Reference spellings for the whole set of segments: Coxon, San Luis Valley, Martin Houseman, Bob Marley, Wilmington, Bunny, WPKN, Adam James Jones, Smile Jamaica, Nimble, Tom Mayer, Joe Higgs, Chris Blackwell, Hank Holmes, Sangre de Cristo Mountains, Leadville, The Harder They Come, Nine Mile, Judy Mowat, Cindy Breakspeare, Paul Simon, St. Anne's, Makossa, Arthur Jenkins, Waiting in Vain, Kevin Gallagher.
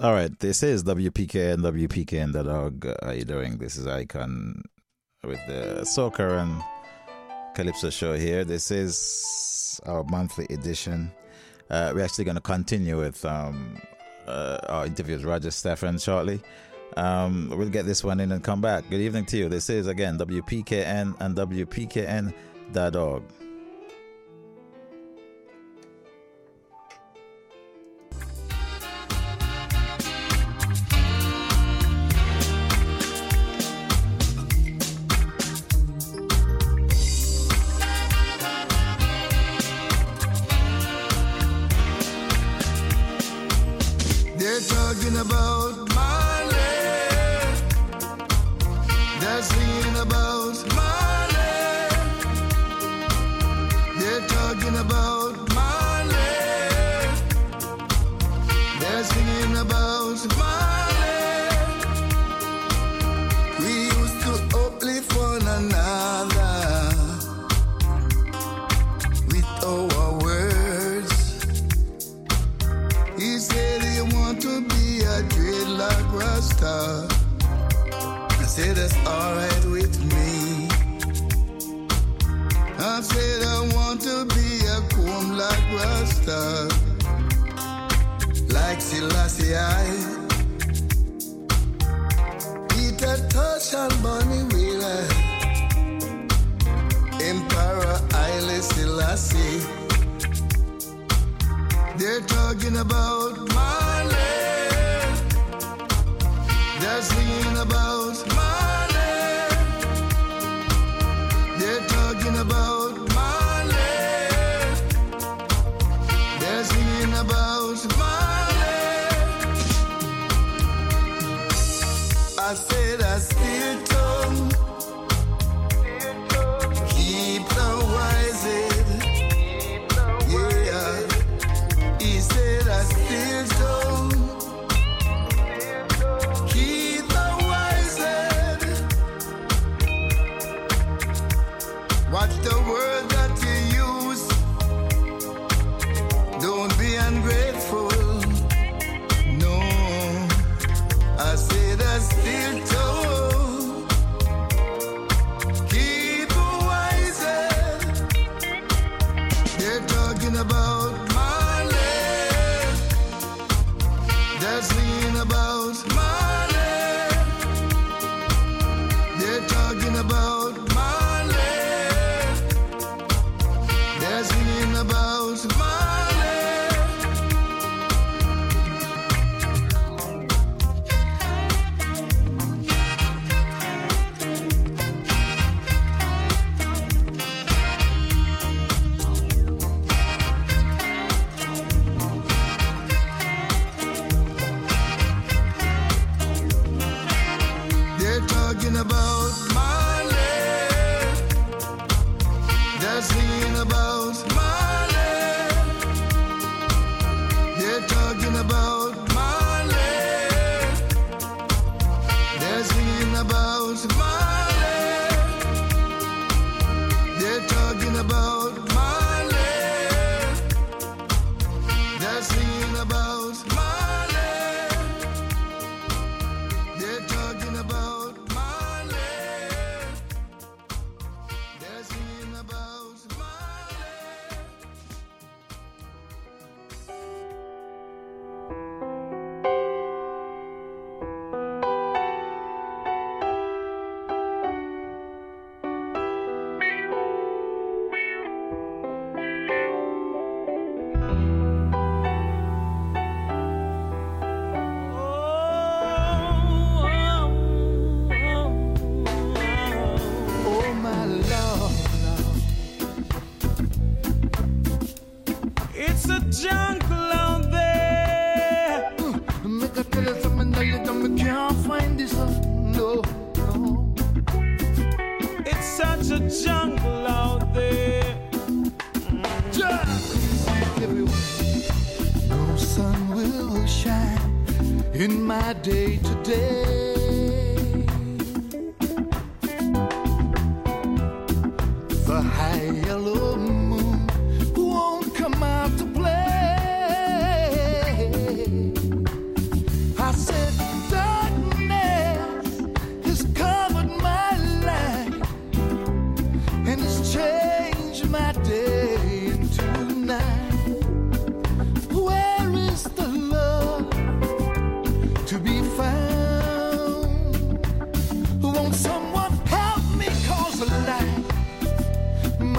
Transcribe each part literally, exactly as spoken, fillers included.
All right, this is W P K N, W P K N dot org. How are you doing? This is Icon with the Soca and Calypso show here. This is our monthly edition. Uh, we're actually going to continue with um, uh, our interview with Roger Steffens shortly. Um, we'll get this one in and come back. Good evening to you. This is, again, W P K N and W P K N dot org.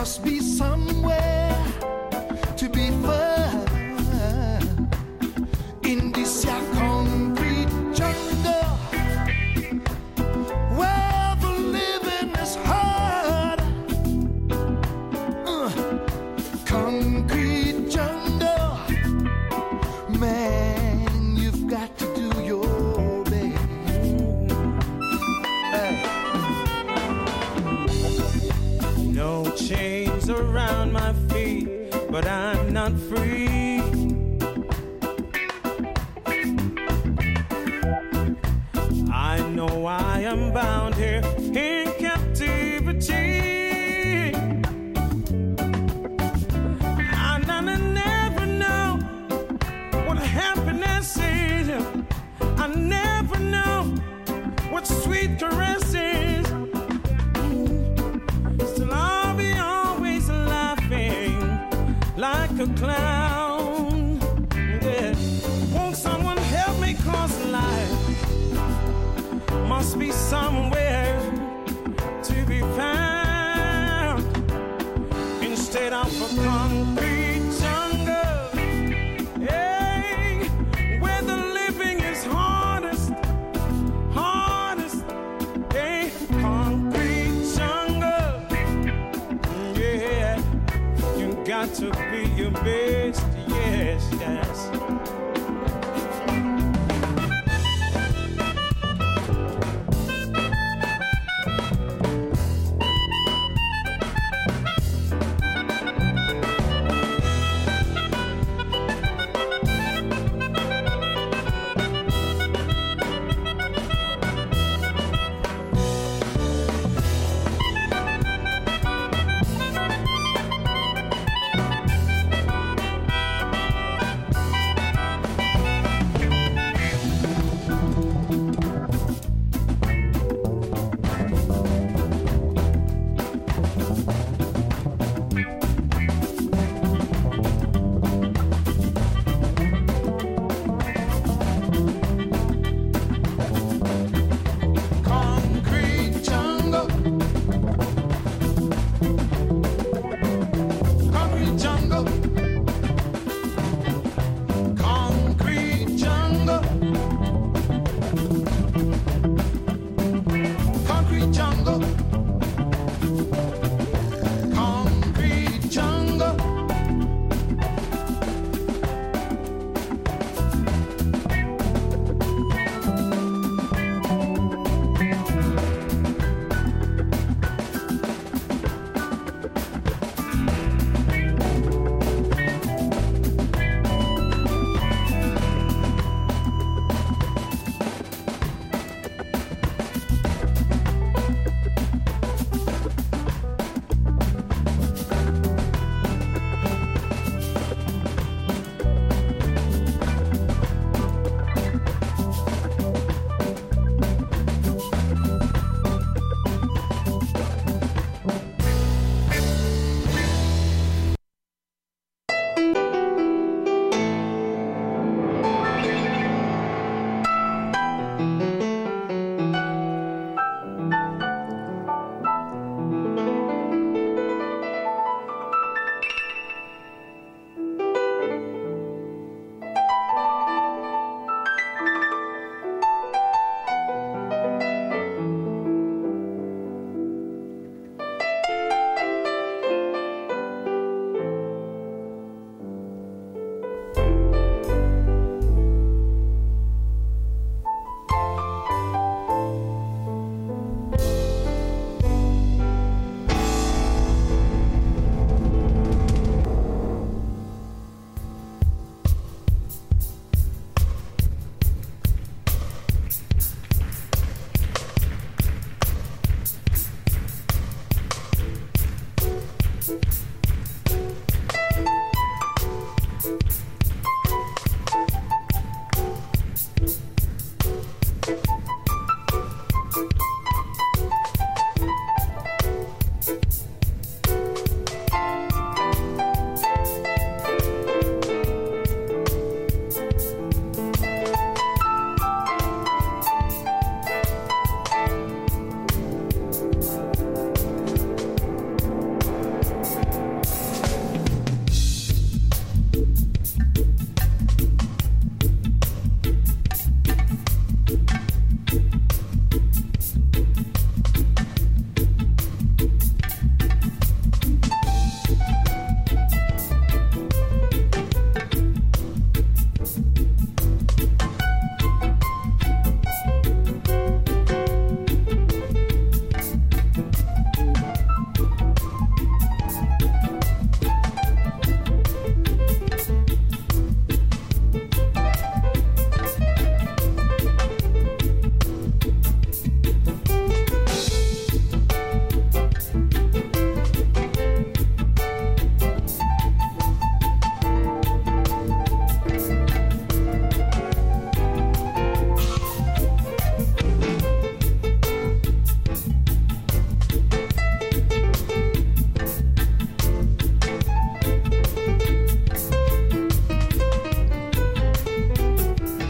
must be somewhere to be found in this here concrete jungle where the living is hard. Uh, concrete jungle, man, you've got to do your best. Hey. No chains around my feet, but I'm not free. I know I am bound here in captivity. And I never know what happiness is. I never know what sweet caress is. Still I'll be always laughing like a clown, yeah. Won't someone help me, cause life must be somewhere to be found instead of a concrete jungle, hey, where the living is hardest, hardest, hey, concrete jungle, yeah, you got to your best, yes, yes.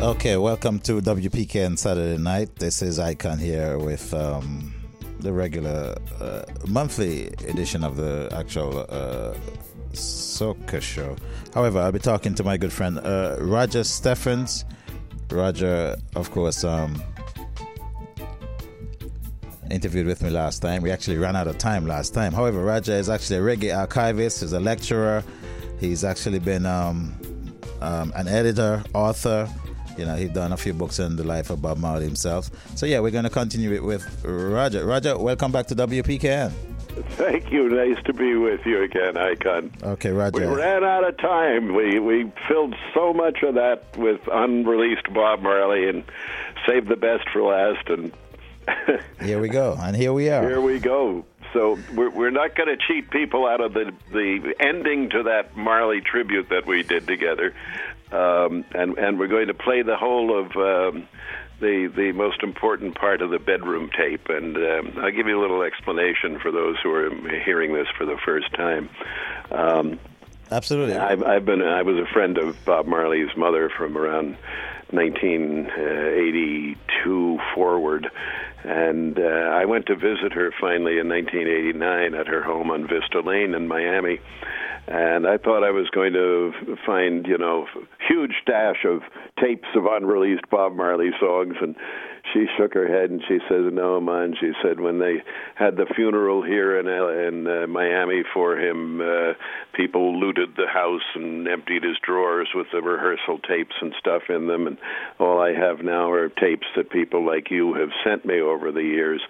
Okay, welcome to W P K N Saturday Night. This is Icon here with um, the regular uh, monthly edition of the actual uh, soccer show. However, I'll be talking to my good friend uh, Roger Steffens. Roger, of course, um, interviewed with me last time. We actually ran out of time last time. However, Roger is actually a reggae archivist. He's a lecturer. He's actually been um, um, an editor, author. You know, he's done a few books on the life of Bob Marley himself. So, yeah, we're going to continue it with Roger. Roger, welcome back to W P K N. Thank you. Nice to be with you again, Icon. Okay, Roger. We ran out of time. We we filled so much of that with unreleased Bob Marley and saved the best for last. And here we go. And here we are. Here we go. So we're, we're not going to cheat people out of the, the ending to that Marley tribute that we did together. Um, and, and we're going to play the whole of um, the the most important part of the bedroom tape. And um, I'll give you a little explanation for those who are hearing this for the first time. Um, Absolutely. I've, I've been, I was a friend of Bob Marley's mother from around nineteen eighty-two forward. And uh, I went to visit her finally in nineteen eighty-nine at her home on Vista Lane in Miami. And I thought I was going to find, you know, huge stash of tapes of unreleased Bob Marley songs. And she shook her head and she says, no, man. She said when they had the funeral here in L A, in uh, Miami for him, uh, people looted the house and emptied his drawers with the rehearsal tapes and stuff in them. And all I have now are tapes that people like you have sent me over the years.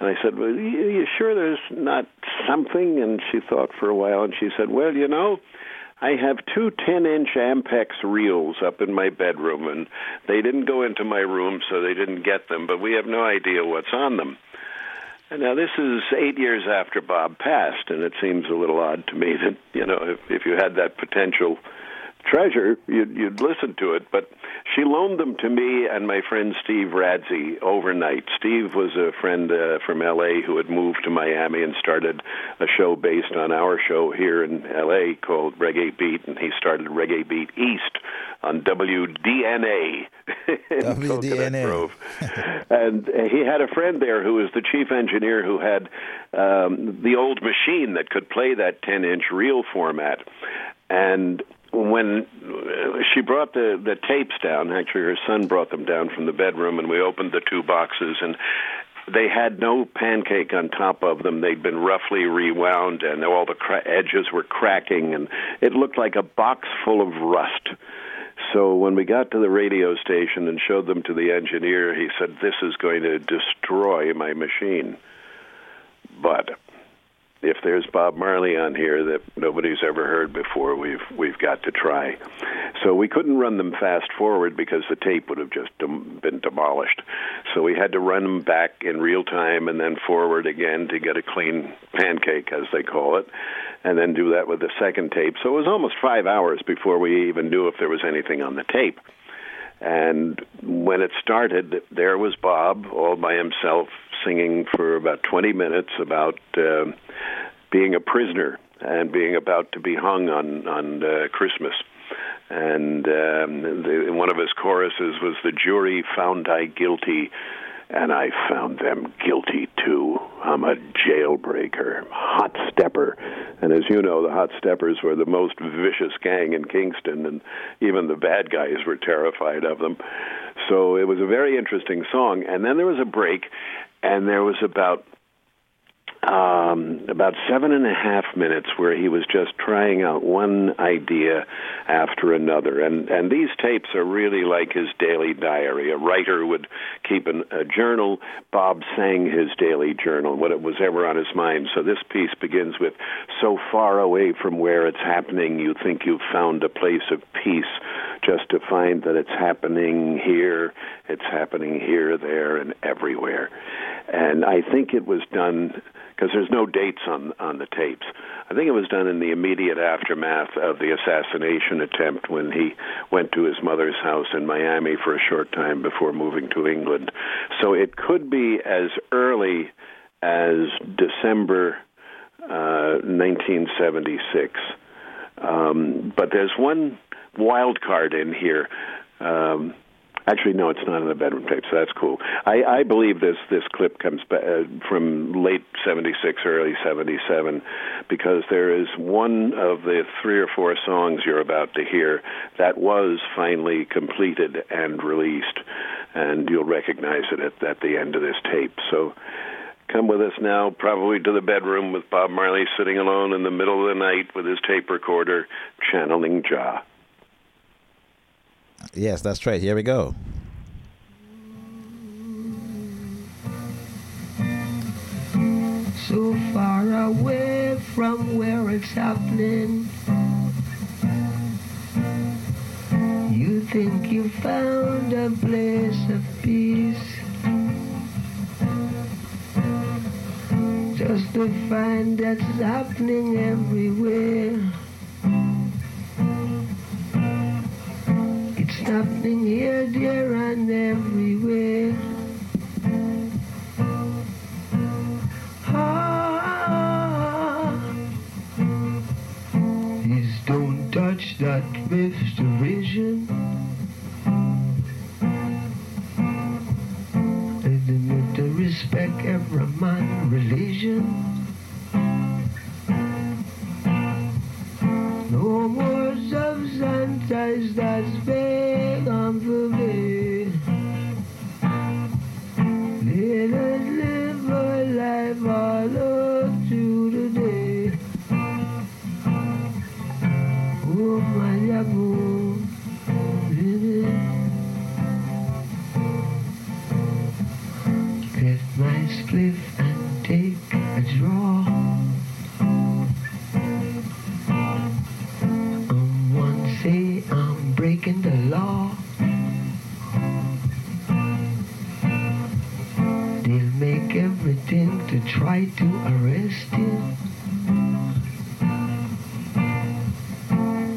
And I said, well, are you sure there's not something? And she thought for a while, and she said, well, you know, I have two ten-inch Ampex reels up in my bedroom, and they didn't go into my room, so they didn't get them, but we have no idea what's on them. And now this is eight years after Bob passed, and it seems a little odd to me that, you know, if, if you had that potential treasure, you'd, you'd listen to it. But she loaned them to me and my friend Steve Radzi overnight. Steve was a friend uh, from L A who had moved to Miami and started a show based on our show here in L A called Reggae Beat, and he started Reggae Beat East on W D N A in W D N A. Coconut Grove. And he had a friend there who was the chief engineer who had um, the old machine that could play that ten-inch reel format. And when she brought the, the tapes down, actually her son brought them down from the bedroom, and we opened the two boxes, and they had no pancake on top of them. They'd been roughly rewound, and all the cra- edges were cracking, and it looked like a box full of rust. So when we got to the radio station and showed them to the engineer, he said, this is going to destroy my machine. But if there's Bob Marley on here that nobody's ever heard before, we've we've got to try. So we couldn't run them fast forward because the tape would have just dem- been demolished. So we had to run them back in real time and then forward again to get a clean pancake, as they call it, and then do that with the second tape. So it was almost five hours before we even knew if there was anything on the tape. And when it started, there was Bob all by himself singing for about twenty minutes about uh, being a prisoner and being about to be hung on, on uh, Christmas. And um, the, one of his choruses was, the jury found I guilty, and I found them guilty too. I'm a jailbreaker, hot stepper. And as you know, the hot steppers were the most vicious gang in Kingston, and even the bad guys were terrified of them. So it was a very interesting song. And then there was a break, and there was about um, about seven and a half minutes where he was just trying out one idea after another. And, and these tapes are really like his daily diary. A writer would keep an, a journal. Bob sang his daily journal, what it was ever on his mind. So this piece begins with, so far away from where it's happening, you think you've found a place of peace, just to find that it's happening here, it's happening here, there, and everywhere. And I think it was done, because there's no dates on, on the tapes, I think it was done in the immediate aftermath of the assassination attempt when he went to his mother's house in Miami for a short time before moving to England. So it could be as early as December uh, nineteen seventy-six. Um, but there's one wild card in here. Um, Actually, no, it's not in the bedroom tape, so that's cool. I, I believe this this clip comes back, uh, from late seventy-six, early seventy-seven, because there is one of the three or four songs you're about to hear that was finally completed and released, and you'll recognize it at, at the end of this tape. So come with us now, probably to the bedroom with Bob Marley sitting alone in the middle of the night with his tape recorder, channeling Jah. Yes, that's right. Here we go. So far away from where it's happening, you think you found a place of peace, just to find that's happening everywhere. It's happening here, there, and everywhere. Ah, please don't touch that rift's derision. Let them to respect every man religion. No words of sanitize that's vague on the way. Let us live a life all up to the day. Oh, my Yabu, get my spliff and take a draw. I'm breaking the law. They'll make everything to try to arrest him,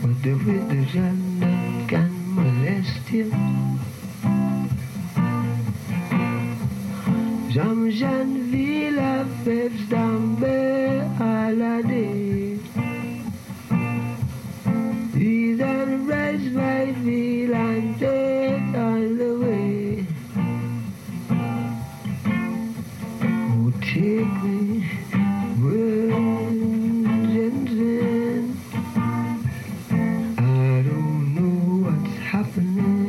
but the widows and none can molest him. Jamjanville a fêtes d'amber à la day. And raise my feel and take all the way. Oh, take me, words and sin. I don't know what's happening.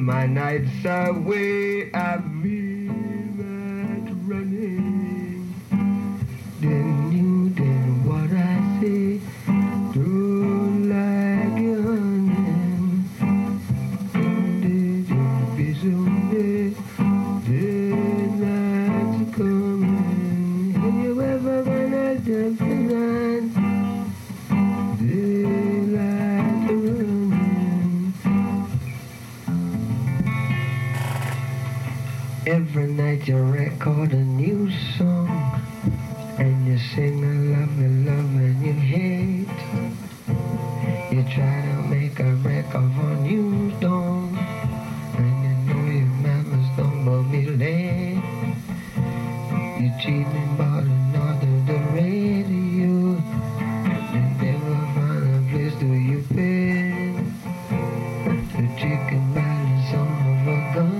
My nights away, I've been running. Then you did what I say, don't like your name. Someday, don't be someday, daylight's coming. Have you ever been a gentleman? Every night you record a new song, and you sing a love and love and you hate. You try to make a record for you don't, and you know your mama's don't want me late. You cheat me about another the radio, and never find a place to you been. The chicken balance of a gun.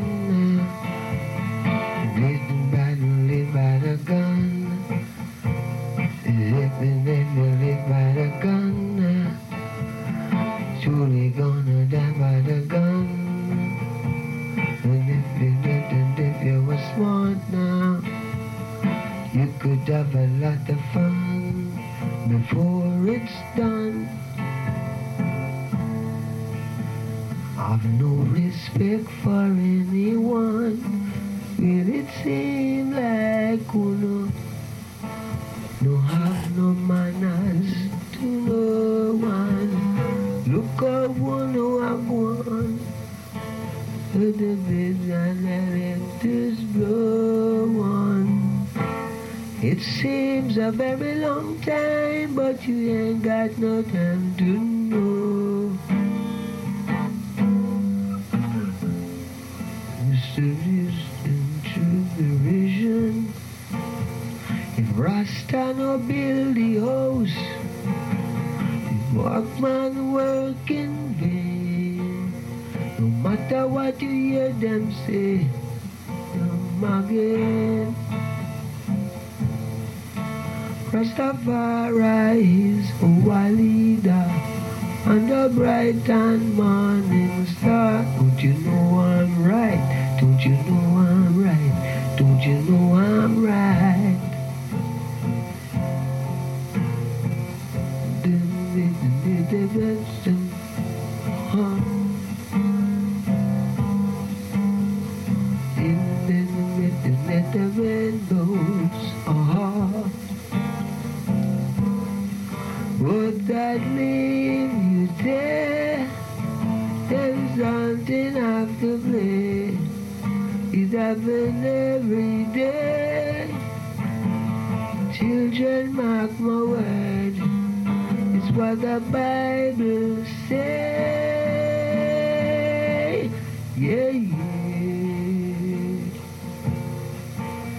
Have a lot of fun before it's done. I've no respect for anyone. Will it seem like uno? No have no manners to no one. Look at one who I want. The vision that it is blood. It seems a very long time, but you ain't got no time to know. You seduced into the vision. If Rasta no build the house, if workman work in vain, no matter what you hear them say, come again. Rastafari is a wild leader and a bright and morning star. Don't you know I'm right? Don't you know I'm right? Don't you know I'm right? Would that leave you there? There's something I have to play. It's happened every day. Children, mark my word. It's what the Bible says. Yeah, yeah.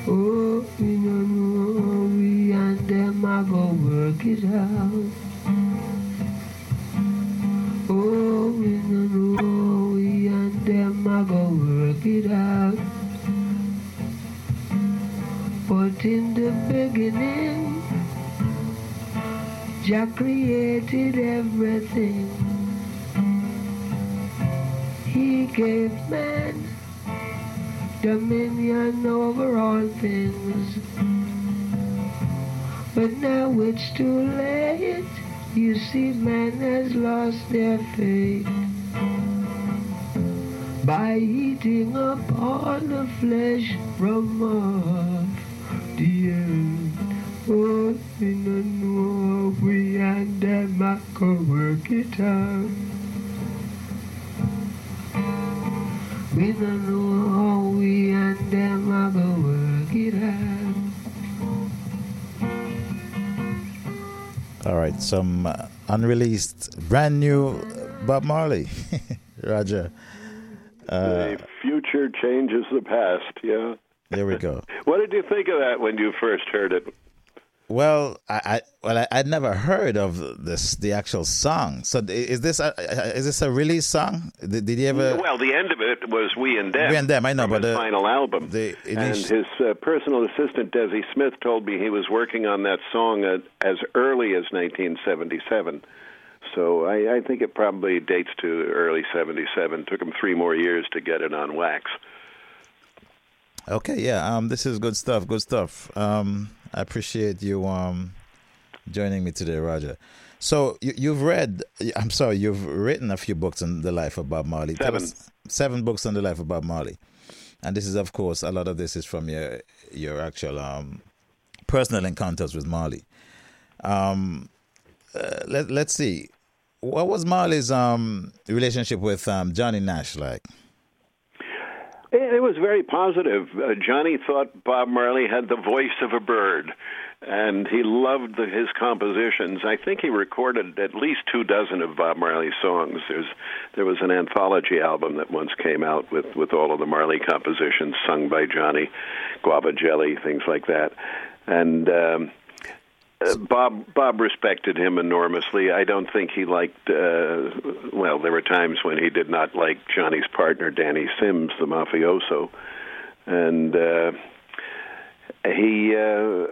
Oh, you know, we and them are going to work it out. In the beginning, Jah created everything. He gave man dominion over all things. But now it's too late. You see, man has lost their faith by eating up all the flesh from off. Oh, we don't know how we and them are going to work it out. We don't know how we and them are going to work it out. All right, some uh, unreleased, brand new Bob Marley. Roger. Uh, the future changes the past, yeah. There we go. What did you think of that when you first heard it? Well, I, I well I, I'd never heard of this the actual song. So is this a, is this a release song? Did, did you ever? Well, the end of it was "We and Them." We and Them, I know, but his the final album. The, and is... his uh, personal assistant Desi Smith told me he was working on that song at, as early as nineteen seventy-seven. So I, I think it probably dates to early seventy-seven. Took him three more years to get it on wax. Okay, yeah, um, this is good stuff, good stuff. Um, I appreciate you um, joining me today, Roger. So you, you've read, I'm sorry, you've written a few books on the life of Bob Marley. Seven. Seven books on the life of Bob Marley. And this is, of course, a lot of this is from your your actual um, personal encounters with Marley. Um, uh, let, let's see, what was Marley's um, relationship with um, Johnny Nash like? It was very positive. Uh, Johnny thought Bob Marley had the voice of a bird, and he loved the, his compositions. I think he recorded at least two dozen of Bob Marley's songs. There's, there was an anthology album that once came out with, with all of the Marley compositions sung by Johnny, Guava Jelly, things like that. And um, uh, Bob, Bob respected him enormously. I don't think he liked... Uh, well, there were times when he did not like Johnny's partner, Danny Sims, the mafioso, and uh, he uh,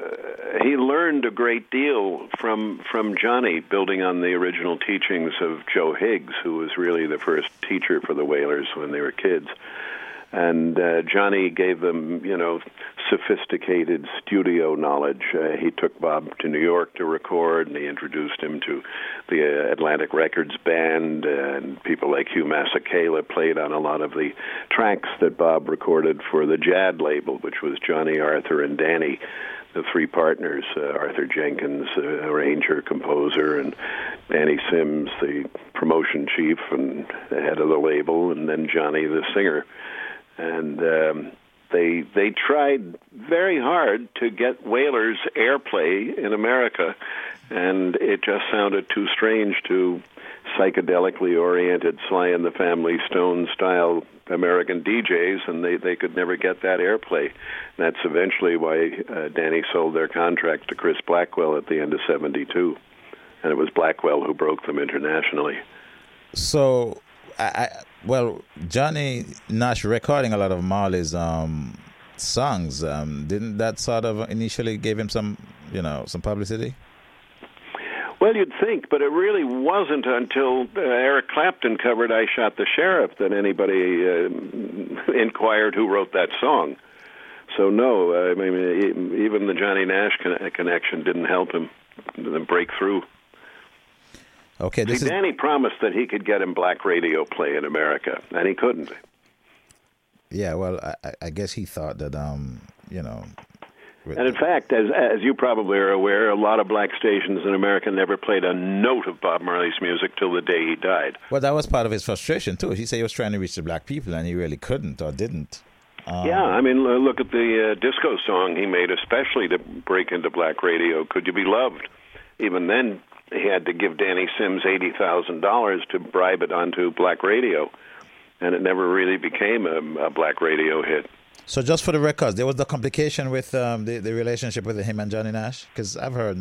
he learned a great deal from from Johnny, building on the original teachings of Joe Higgs, who was really the first teacher for the Wailers when they were kids. And uh, Johnny gave them, you know, sophisticated studio knowledge. Uh, he took Bob to New York to record, and he introduced him to the uh, Atlantic Records Band, and people like Hugh Masekela played on a lot of the tracks that Bob recorded for the J A D label, which was Johnny, Arthur, and Danny, the three partners, uh, Arthur Jenkins, uh, arranger, composer, and Danny Sims, the promotion chief and the head of the label, and then Johnny, the singer. And um, They they tried very hard to get Wailers airplay in America, and it just sounded too strange to psychedelically oriented Sly and the Family Stone style American D Js, and they, they could never get that airplay. And that's eventually why uh, Danny sold their contract to Chris Blackwell at the end of seventy-two, and it was Blackwell who broke them internationally. So, I, I, well, Johnny Nash recording a lot of Marley's um, songs, um, didn't that sort of initially give him some, you know, some publicity? Well, you'd think, but it really wasn't until uh, Eric Clapton covered I Shot the Sheriff that anybody uh, inquired who wrote that song. So, no, I mean, even the Johnny Nash con- connection didn't help him break through. Okay, this See, is... Danny promised that he could get him black radio play in America, and he couldn't. Yeah, well, I, I guess he thought that, um, you know... And in fact, as as you probably are aware, a lot of black stations in America never played a note of Bob Marley's music till the day he died. Well, that was part of his frustration, too. He said he was trying to reach the black people, and he really couldn't or didn't. Um, yeah, I mean, look at the uh, disco song he made, especially to break into black radio, Could You Be Loved? Even then, he had to give Danny Sims eighty thousand dollars to bribe it onto black radio, and it never really became a, a black radio hit. So just for the records, there was the complication with um, the, the relationship with him and Johnny Nash? Because I've heard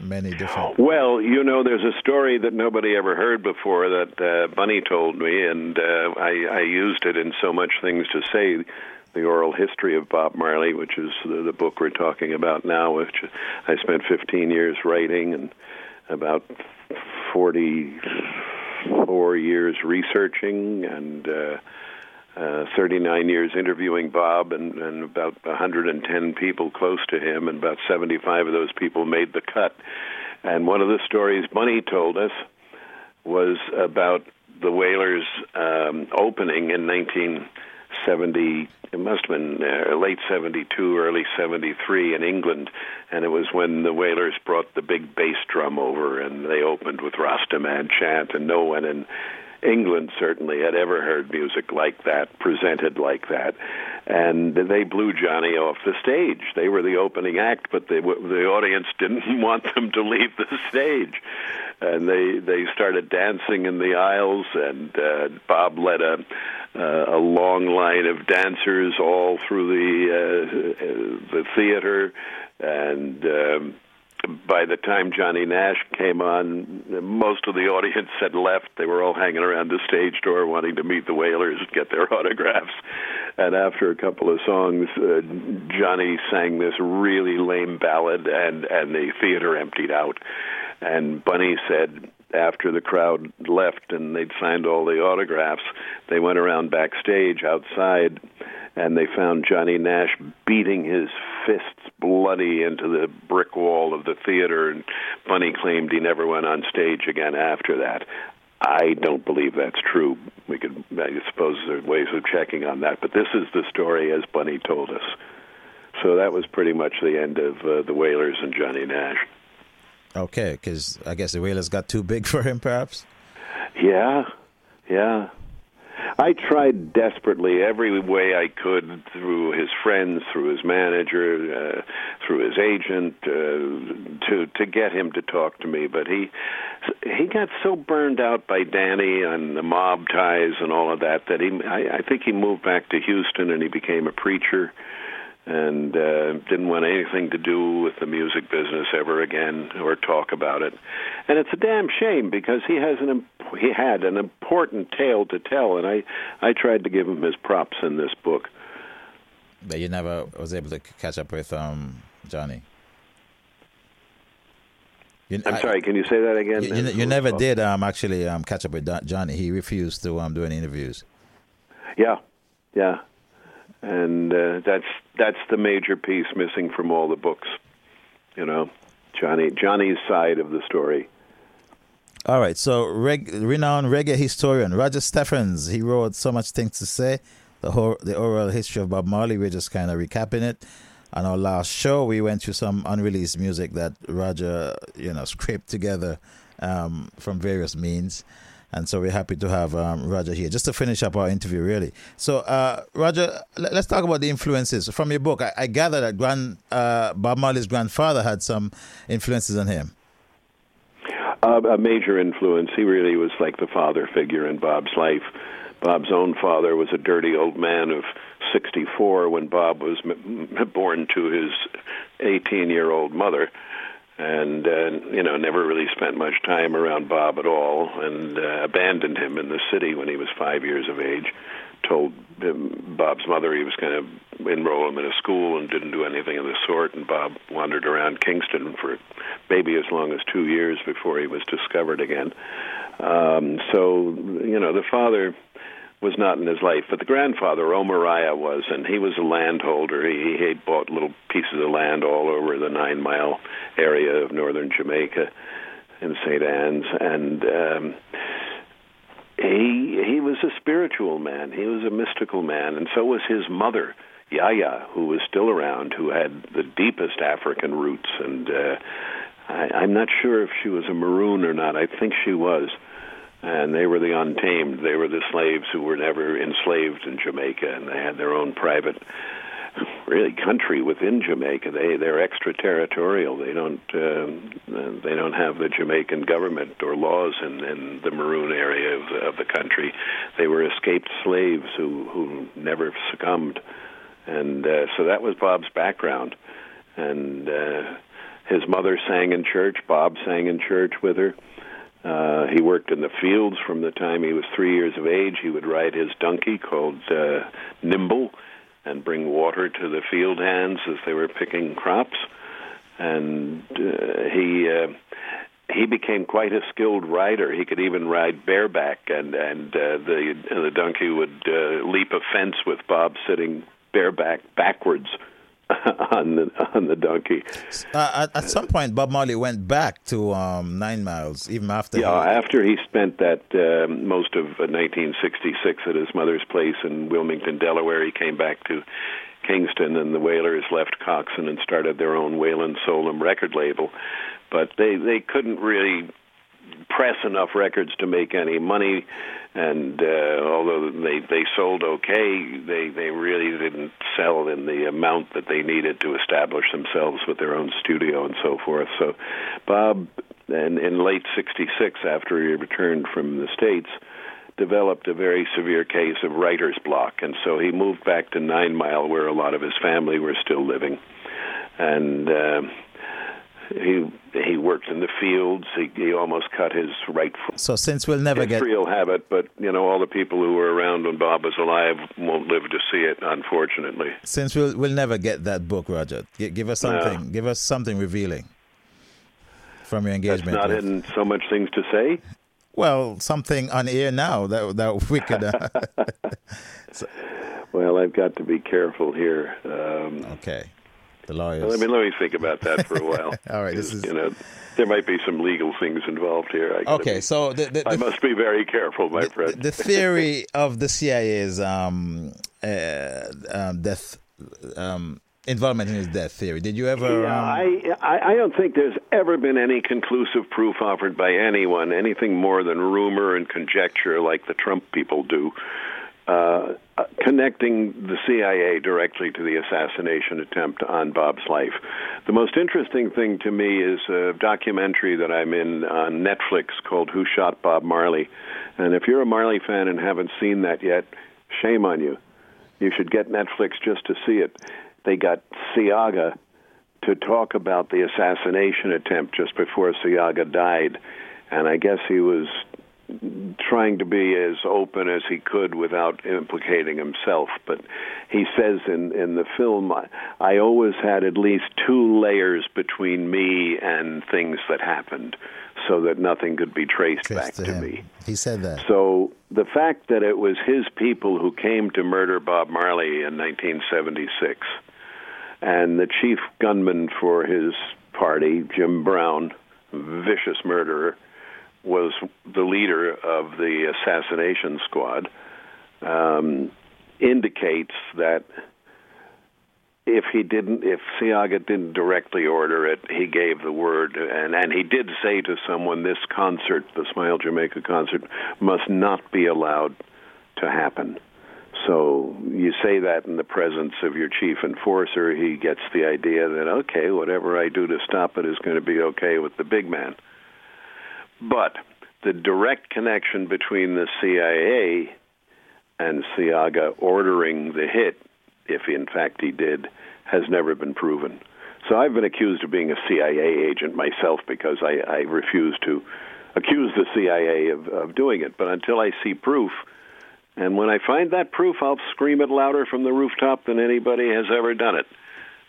many different... Well, you know, there's a story that nobody ever heard before that uh, Bunny told me, and uh, I, I used it in So Much Things to Say, The Oral History of Bob Marley, which is the, the book we're talking about now, which I spent fifteen years writing and about forty-four years researching, and... Uh, Uh, thirty-nine years interviewing Bob and, and about one hundred ten people close to him, and about seventy-five of those people made the cut. And one of the stories Bunny told us was about the Wailers um, opening in nineteen seventy, it must have been uh, late seventy-two, early seventy-three in England, and it was when the Wailers brought the big bass drum over and they opened with Rasta Man Chant, and no one in England certainly had ever heard music like that, presented like that, and they blew Johnny off the stage. They were the opening act, but they, the audience didn't want them to leave the stage, and they they started dancing in the aisles, and uh, Bob led a uh, a long line of dancers all through the uh, the theater, and um, by the time Johnny Nash came on, most of the audience had left. They were all hanging around the stage door wanting to meet the Wailers and get their autographs. And after a couple of songs, uh, Johnny sang this really lame ballad, and, and the theater emptied out. And Bunny said after the crowd left and they'd signed all the autographs, they went around backstage outside, and they found Johnny Nash beating his fists bloody into the brick wall of the theater, and Bunny claimed he never went on stage again after that. I don't believe that's true. We could, I suppose there's ways of checking on that, but this is the story as Bunny told us. So that was pretty much the end of uh, the Wailers and Johnny Nash. Okay, because I guess the Wailers got too big for him, perhaps? Yeah, yeah. I tried desperately every way I could through his friends, through his manager, uh, through his agent, uh, to to get him to talk to me. But he he got so burned out by Danny and the mob ties and all of that that he I, I think he moved back to Houston, and he became a preacher, and uh, didn't want anything to do with the music business ever again or talk about it. And it's a damn shame, because he has an he had an important tale to tell, and I, I tried to give him his props in this book. But you never was able to catch up with um, Johnny? You, I'm I, sorry, can you say that again? You, you, you never did um, actually um, catch up with Don, Johnny. He refused to um, do any interviews. Yeah, yeah. And uh, that's that's the major piece missing from all the books, you know, Johnny Johnny's side of the story. All right, so reg, renowned reggae historian Roger Steffens, he wrote So Much Things to Say, the whole, the oral history of Bob Marley. We're just kind of recapping it. On our last show, we went through some unreleased music that Roger, you know, scraped together um, from various means. And so we're happy to have um, Roger here just to finish up our interview, really. So, uh, Roger, let's talk about the influences. From your book, I, I gather that grand, uh, Bob Marley's grandfather had some influences on him. Uh, a major influence. He really was like the father figure in Bob's life. Bob's own father was a dirty old man of sixty-four when Bob was m- born to his eighteen-year-old mother. And, uh, you know, never really spent much time around Bob at all, and uh, abandoned him in the city when he was five years of age. Told him, Bob's mother, he was going to enroll him in a school, and didn't do anything of the sort. And Bob wandered around Kingston for maybe as long as two years before he was discovered again. Um, so, you know, the father was not in his life, but the grandfather, Omariah, was, and he was a landholder. He, he had bought little pieces of land all over the Nine Mile area of northern Jamaica and Saint Anne's, and um, he he was a spiritual man. He was a mystical man, and so was his mother, Yaya, who was still around, who had the deepest African roots, and uh, I, I'm not sure if she was a Maroon or not. I think she was. And they were the untamed. They were the slaves who were never enslaved in Jamaica, and they had their own private, really, country within Jamaica. They they're extraterritorial. They don't uh, they don't have the Jamaican government or laws in, in the Maroon area of the, of the country. They were escaped slaves who who never succumbed, and uh, so that was Bob's background. And uh, his mother sang in church. Bob sang in church with her. Uh, he worked in the fields from the time he was three years of age. He would ride his donkey called uh, Nimble and bring water to the field hands as they were picking crops. And uh, he uh, he became quite a skilled rider. He could even ride bareback, and and uh, the the donkey would uh, leap a fence with Bob sitting bareback backwards on the on the donkey. Uh, at, at some point, Bob Marley went back to um, Nine Miles, even after. Yeah, he... after he spent that uh, most of nineteen sixty-six at his mother's place in Wilmington, Delaware, he came back to Kingston, and the Wailers left Coxon and started their own Wayland Solum record label. But they, they couldn't really press enough records to make any money, and uh, although they, they sold okay, they, they really didn't sell in the amount that they needed to establish themselves with their own studio and so forth. So Bob, in, in late sixty-six, after he returned from the States, developed a very severe case of writer's block, and so he moved back to Nine Mile, where a lot of his family were still living. And Uh, He he worked in the fields. He, he almost cut his right foot. So since we'll never get... His real habit, but, you know, all the people who were around when Bob was alive won't live to see it, unfortunately. Since we'll, we'll never get that book, Roger, G- give us something. No. Give us something revealing from your engagement. That's not with... in so much things to say? Well, something on air now that, that we could... Uh... so... Well, I've got to be careful here. Um... Okay. The lawyers. Let me let me think about that for a while. All right, this is... you know, there might be some legal things involved here. I okay, be, so the, the, I the, must be very careful, my the, friend. The theory of the C I A's um, uh, um, death um, involvement in his death theory. Did you ever? Yeah, um... I I don't think there's ever been any conclusive proof offered by anyone. Anything more than rumor and conjecture, like the Trump people do. Uh, connecting the C I A directly to the assassination attempt on Bob's life. The most interesting thing to me is a documentary that I'm in on Netflix called Who Shot Bob Marley? And if you're a Marley fan and haven't seen that yet, shame on you. You should get Netflix just to see it. They got Seaga to talk about the assassination attempt just before Seaga died. And I guess he was trying to be as open as he could without implicating himself. But he says in, in the film, I always had at least two layers between me and things that happened so that nothing could be traced back to me. He said that. So the fact that it was his people who came to murder Bob Marley in nineteen seventy-six, and the chief gunman for his party, Jim Brown, vicious murderer, was the leader of the assassination squad, um, indicates that if he didn't, if Seaga didn't directly order it, he gave the word, and, and he did say to someone, this concert, the Smile Jamaica concert, must not be allowed to happen. So you say that in the presence of your chief enforcer, he gets the idea that, okay, whatever I do to stop it is going to be okay with the big man. But the direct connection between the C I A and Seaga ordering the hit, if in fact he did, has never been proven. So I've been accused of being a C I A agent myself because I, I refuse to accuse the C I A of, of doing it. But until I see proof, and when I find that proof, I'll scream it louder from the rooftop than anybody has ever done it.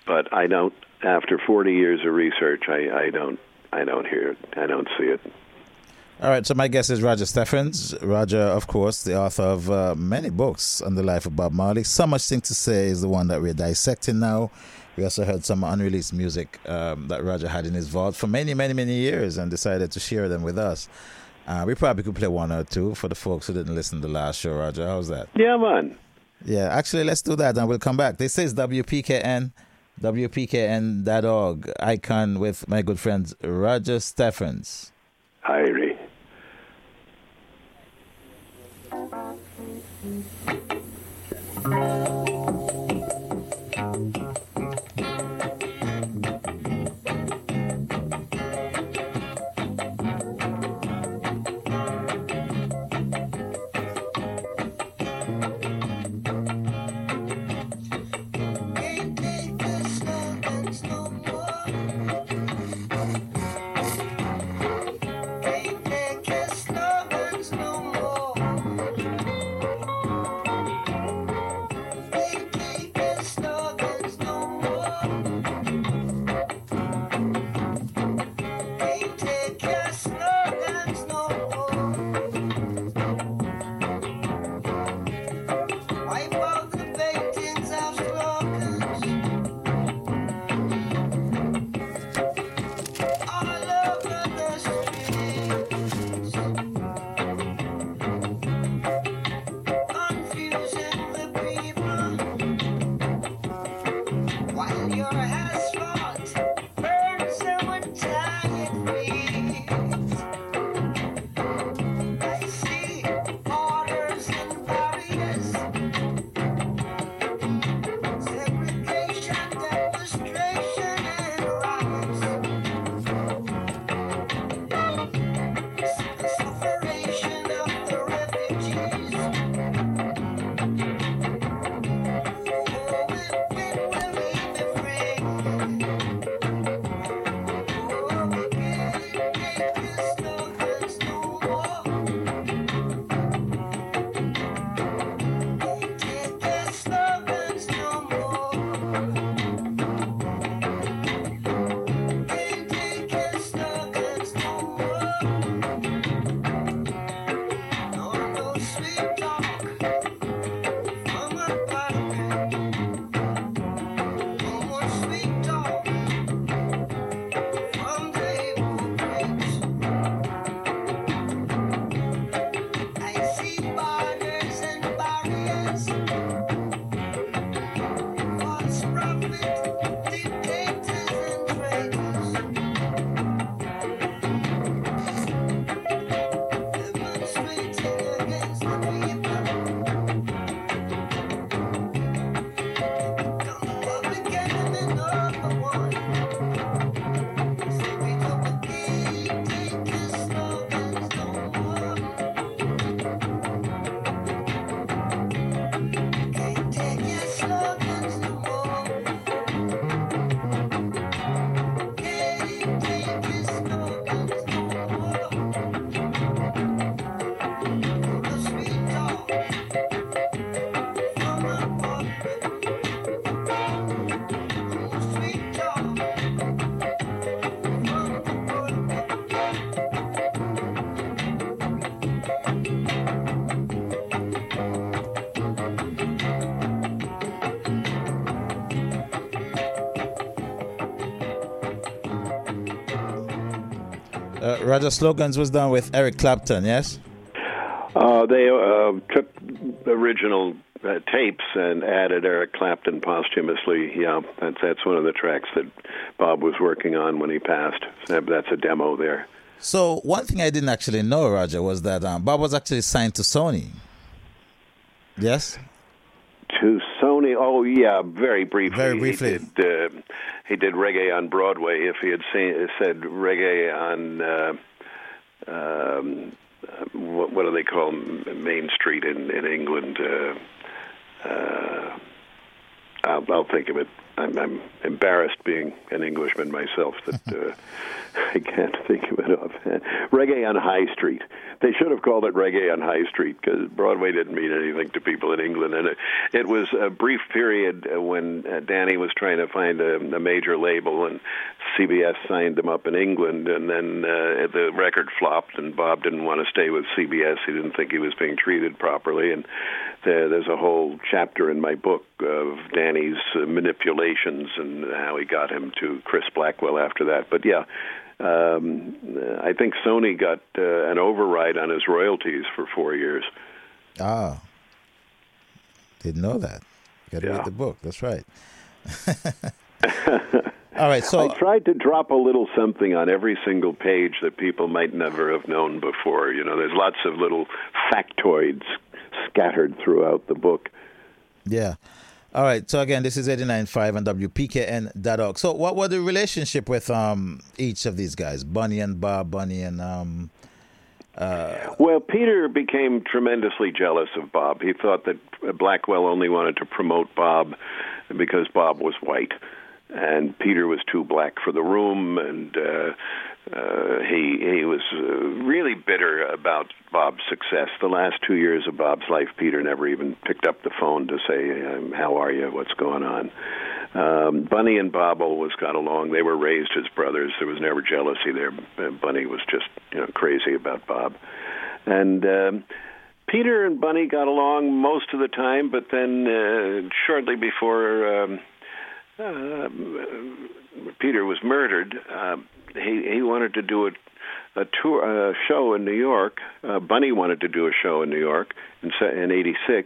But I don't, after forty years of research, I, I don't I don't hear it. I don't see it. All right, so my guest is Roger Steffens. Roger, of course, the author of uh, many books on the life of Bob Marley. So Much Thing to Say is the one that we're dissecting now. We also heard some unreleased music um, that Roger had in his vault for many, many, many years and decided to share them with us. Uh, we probably could play one or two for the folks who didn't listen to the last show, Roger. How's that? Yeah, man. Yeah, actually, let's do that and we'll come back. This is W P K N, W P K N dot org, Icon with my good friend Roger Steffens. Hi, Ray. Uh, Roger, Slogans was done with Eric Clapton, yes? Uh, they uh, took original uh, tapes and added Eric Clapton posthumously. Yeah, that's that's one of the tracks that Bob was working on when he passed. So that's a demo there. So one thing I didn't actually know, Roger, was that um, Bob was actually signed to Sony. Yes? To Sony? Oh, yeah, very briefly. Very briefly. He did, uh, he did Reggae on Broadway. If he had seen, said Reggae on... Uh, um, Uh, what, what do they call Main Street in, in England? Uh, uh, I'll, I'll think of it. I'm, I'm embarrassed being an Englishman myself that uh, I can't think of it offhand. Reggae on High Street. They should have called it Reggae on High Street because Broadway didn't mean anything to people in England. And it, it was a brief period when Danny was trying to find a, a major label, and C B S signed him up in England, and then uh, the record flopped, and Bob didn't want to stay with C B S. He didn't think he was being treated properly. And there, there's a whole chapter in my book of Danny's uh, manipulation and how he got him to Chris Blackwell after that. But yeah, um, I think Sony got uh, an override on his royalties for four years. Ah, didn't know that. Got to yeah. read the book. That's right. All right. So I tried to drop a little something on every single page that people might never have known before. You know, there's lots of little factoids scattered throughout the book. Yeah. All right, so again, this is eighty-nine point five on W P K N dot org. So what were the relationship with um, each of these guys, Bunny and Bob, Bunny and... Um, uh... Well, Peter became tremendously jealous of Bob. He thought that Blackwell only wanted to promote Bob because Bob was white, and Peter was too black for the room, and... Uh, Uh, he he was uh, really bitter about Bob's success. The last two years of Bob's life, Peter never even picked up the phone to say, um, how are you, what's going on? Um, Bunny and Bob always got along. They were raised as brothers. There was never jealousy there. Bunny was just you know crazy about Bob. And... Um, Peter and Bunny got along most of the time, but then uh, shortly before... Um, Uh, Peter was murdered. Uh, he, he wanted to do a, a tour, a show in New York. Uh, Bunny wanted to do a show in New York in, in eighty-six,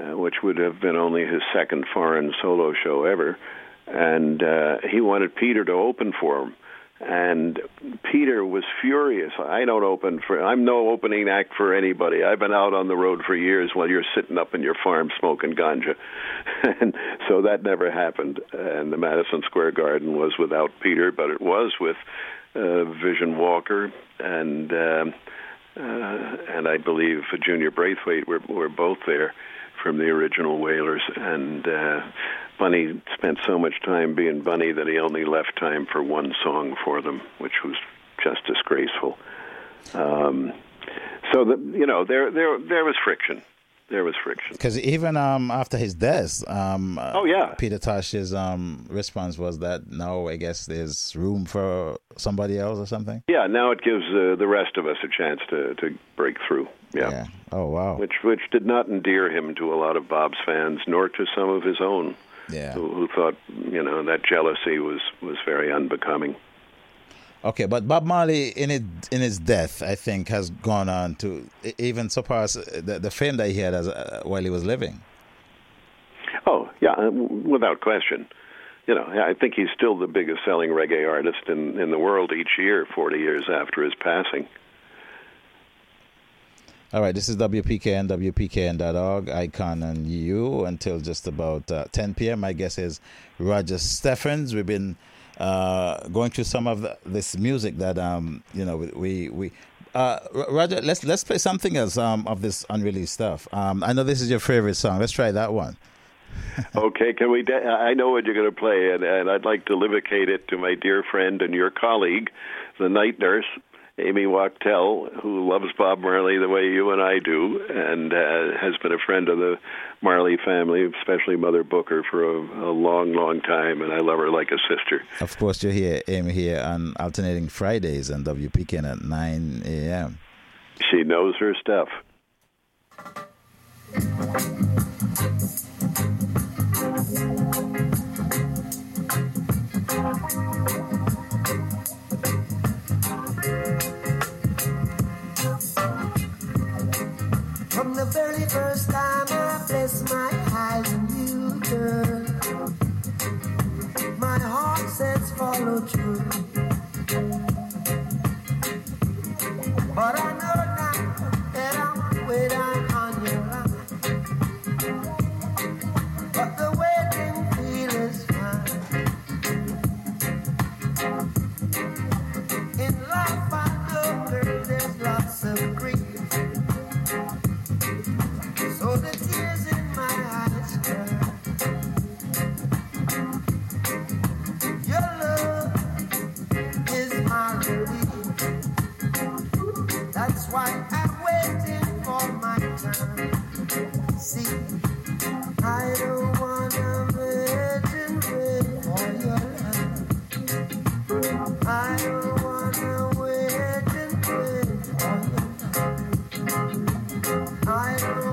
uh, which would have been only his second foreign solo show ever. And uh, he wanted Peter to open for him. And Peter was furious. I don't open for, I'm no opening act for anybody. I've been out on the road for years while you're sitting up in your farm smoking ganja. And so that never happened. And the Madison Square Garden was without Peter, but it was with uh, Vision Walker and uh, uh, and I believe Junior Braithwaite were, were both there from the original Wailers. And uh, Bunny spent so much time being Bunny that he only left time for one song for them, which was just disgraceful. Um, so the, you know, there there there was friction. There was friction. Because even um, after his death, um, oh yeah, Peter Tosh's um, response was that now I guess there's room for somebody else or something. Yeah, now it gives uh, the rest of us a chance to to break through. Yeah. yeah. Oh wow. Which which did not endear him to a lot of Bob's fans, nor to some of his own. Yeah. Who, who thought you know that jealousy was, was very unbecoming. Okay, but Bob Marley in it, in his death, I think, has gone on to even surpass the, the fame that he had as uh, while he was living. Oh yeah, without question. You know, I think he's still the biggest selling reggae artist in, in the world each year, forty years after his passing. All right, this is W P K N, W P K N dot org, Icon and you until just about uh, ten p.m. My guest is Roger Steffens. We've been uh, going through some of the, this music that, um, you know, we... we uh, Roger, let's let's play something else um, of this unreleased stuff. Um, I know this is your favorite song. Let's try that one. Okay, can we... De- I know what you're going to play, and, and I'd like to dedicate it to my dear friend and your colleague, the night nurse, Amy Wachtel, who loves Bob Marley the way you and I do, and uh, has been a friend of the Marley family, especially Mother Booker, for a, a long, long time, and I love her like a sister. Of course, you're here, Amy, here on Alternating Fridays on W P K N at nine a.m. She knows her stuff. From the very first first time I bless my eyes on you, girl. My heart says follow true, but I know now that I'm waiting on your line. But the waiting feel is fine. In life I know, girl, there's lots of grief. So the tears in my eyes, girl. Your love is my relief. That's why I'm waiting for my time. See, I don't wanna wait and wait for your love. I don't wanna wait and wait for your love. I don't.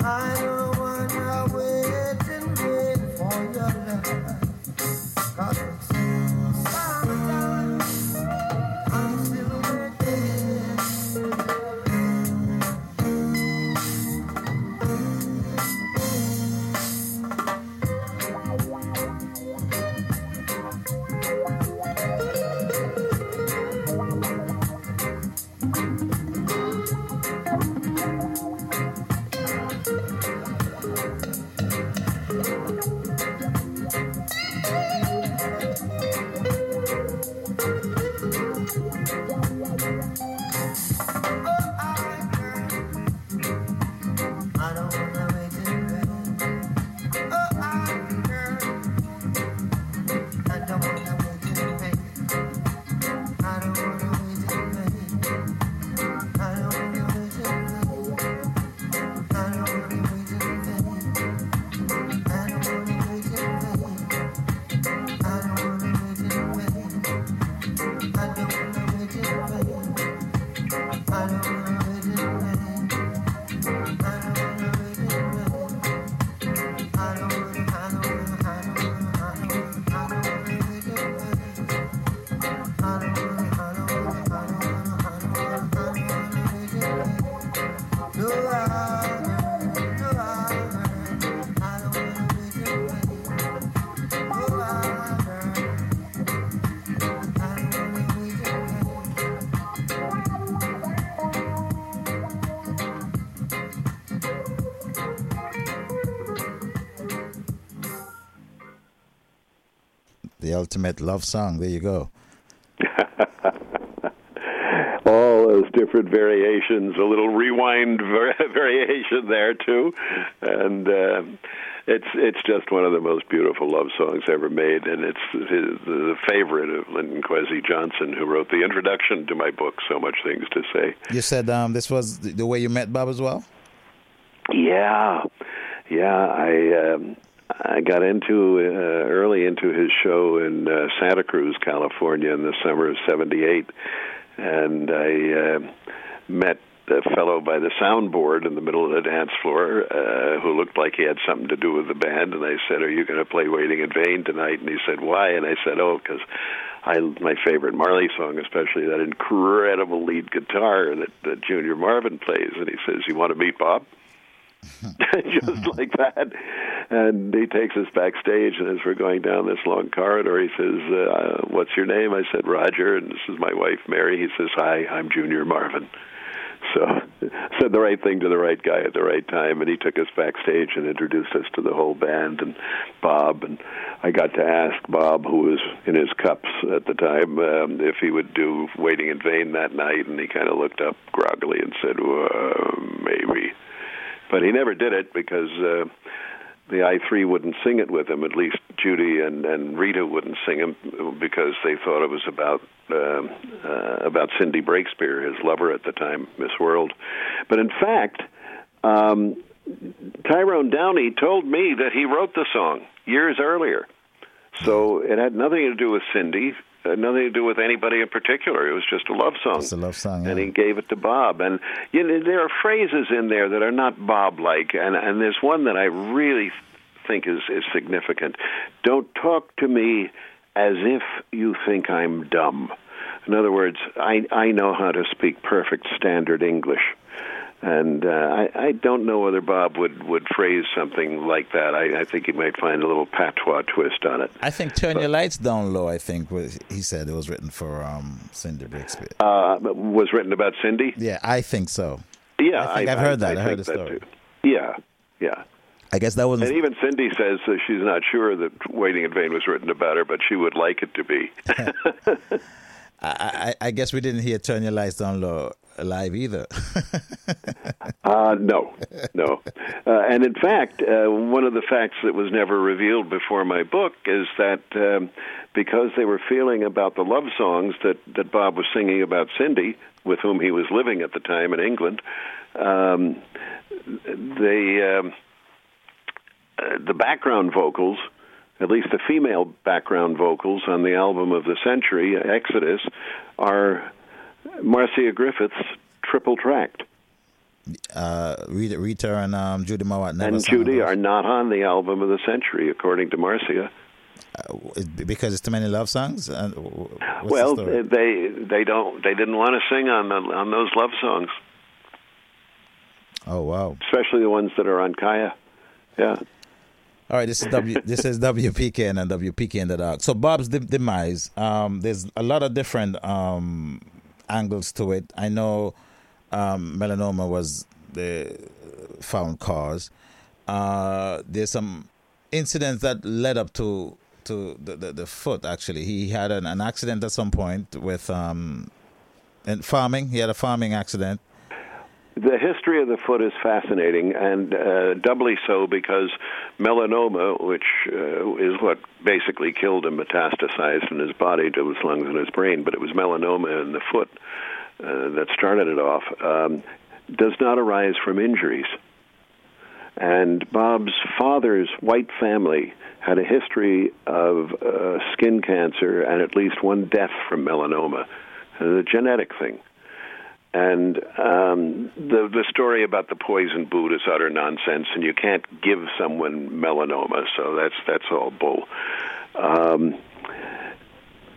I don't wanna wait. the ultimate love song. There you go. All those different variations, a little rewind variation there too, and uh, it's it's just one of the most beautiful love songs ever made, and it's his, the favorite of Lyndon Kwesi Johnson, who wrote the introduction to my book, So Much Things to Say. You said um, this was the way you met Bob as well? Yeah, yeah, I. Um, I got into, uh, early into his show in uh, Santa Cruz, California in the summer of seventy-eight, and I uh, met a fellow by the soundboard in the middle of the dance floor uh, who looked like he had something to do with the band, and I said, "Are you going to play Waiting in Vain tonight?" And he said, "Why?" And I said, "Oh, because I my favorite Marley song, especially that incredible lead guitar that, that Junior Marvin plays." And he says, "You want to meet Bob?" Just like that. And he takes us backstage, and as we're going down this long corridor, he says, uh, "What's your name?" I said, "Roger, and this is my wife, Mary." He says, "Hi, I'm Junior Marvin." So said the right thing to the right guy at the right time, and he took us backstage and introduced us to the whole band and Bob. And I got to ask Bob, who was in his cups at the time, um, if he would do Waiting in Vain that night, and he kind of looked up groggily and said, "Well, maybe." But he never did it because uh, the I three wouldn't sing it with him. At least Judy and, and Rita wouldn't sing him because they thought it was about um, uh, about Cindy Breakspeare, his lover at the time, Miss World. But in fact, um, Tyrone Downey told me that he wrote the song years earlier. So it had nothing to do with Cindy. Nothing to do with anybody in particular. It was just a love song. It's a love song, yeah. And he gave it to Bob. And you know, there are phrases in there that are not Bob-like, and, and there's one that I really think is, is significant. "Don't talk to me as if you think I'm dumb." In other words, I, I know how to speak perfect standard English. And uh, I, I don't know whether Bob would, would phrase something like that. I, I think he might find a little patois twist on it. I think "Turn but, Your Lights Down Low," I think, was, he said it was written for um, Cindy Breakspeare. Uh, was written about Cindy? Yeah, I think so. Yeah. I think I, I've heard I, that. I, I heard the story. Too. Yeah, yeah. I guess that wasn't... And even Cindy says uh, she's not sure that Waiting in Vain was written about her, but she would like it to be. I, I, I guess we didn't hear "Turn Your Lights Down Low" live either. uh, no, no. Uh, and in fact, uh, one of the facts that was never revealed before my book is that um, because they were feeling about the love songs that, that Bob was singing about Cindy, with whom he was living at the time in England, um, they, um, uh, the background vocals, at least the female background vocals on the album of the century, Exodus, are Marcia Griffiths triple-tracked. Uh, Rita, Rita and um, Judy Mowat never And Judy are not on the album of the century, according to Marcia. Uh, because it's too many love songs? Uh, well, the they they don't they didn't want to sing on the, on those love songs. Oh, wow. Especially the ones that are on Kaya. Yeah. All right, this is W. This is W P K N and W P K N dot org. So Bob's de- demise. Um, there's a lot of different um, angles to it. I know um, melanoma was the found cause. Uh, there's some incidents that led up to to the the, the foot. Actually, he had an, an accident at some point with um, and farming. He had a farming accident. The history of the foot is fascinating, and uh, doubly so because melanoma, which uh, is what basically killed him, metastasized in his body to his lungs and his brain, but it was melanoma in the foot uh, that started it off, um, does not arise from injuries. And Bob's father's white family had a history of uh, skin cancer and at least one death from melanoma. It's a genetic thing. And um, the, the story about the poison boot is utter nonsense, and you can't give someone melanoma, so that's that's all bull. Um,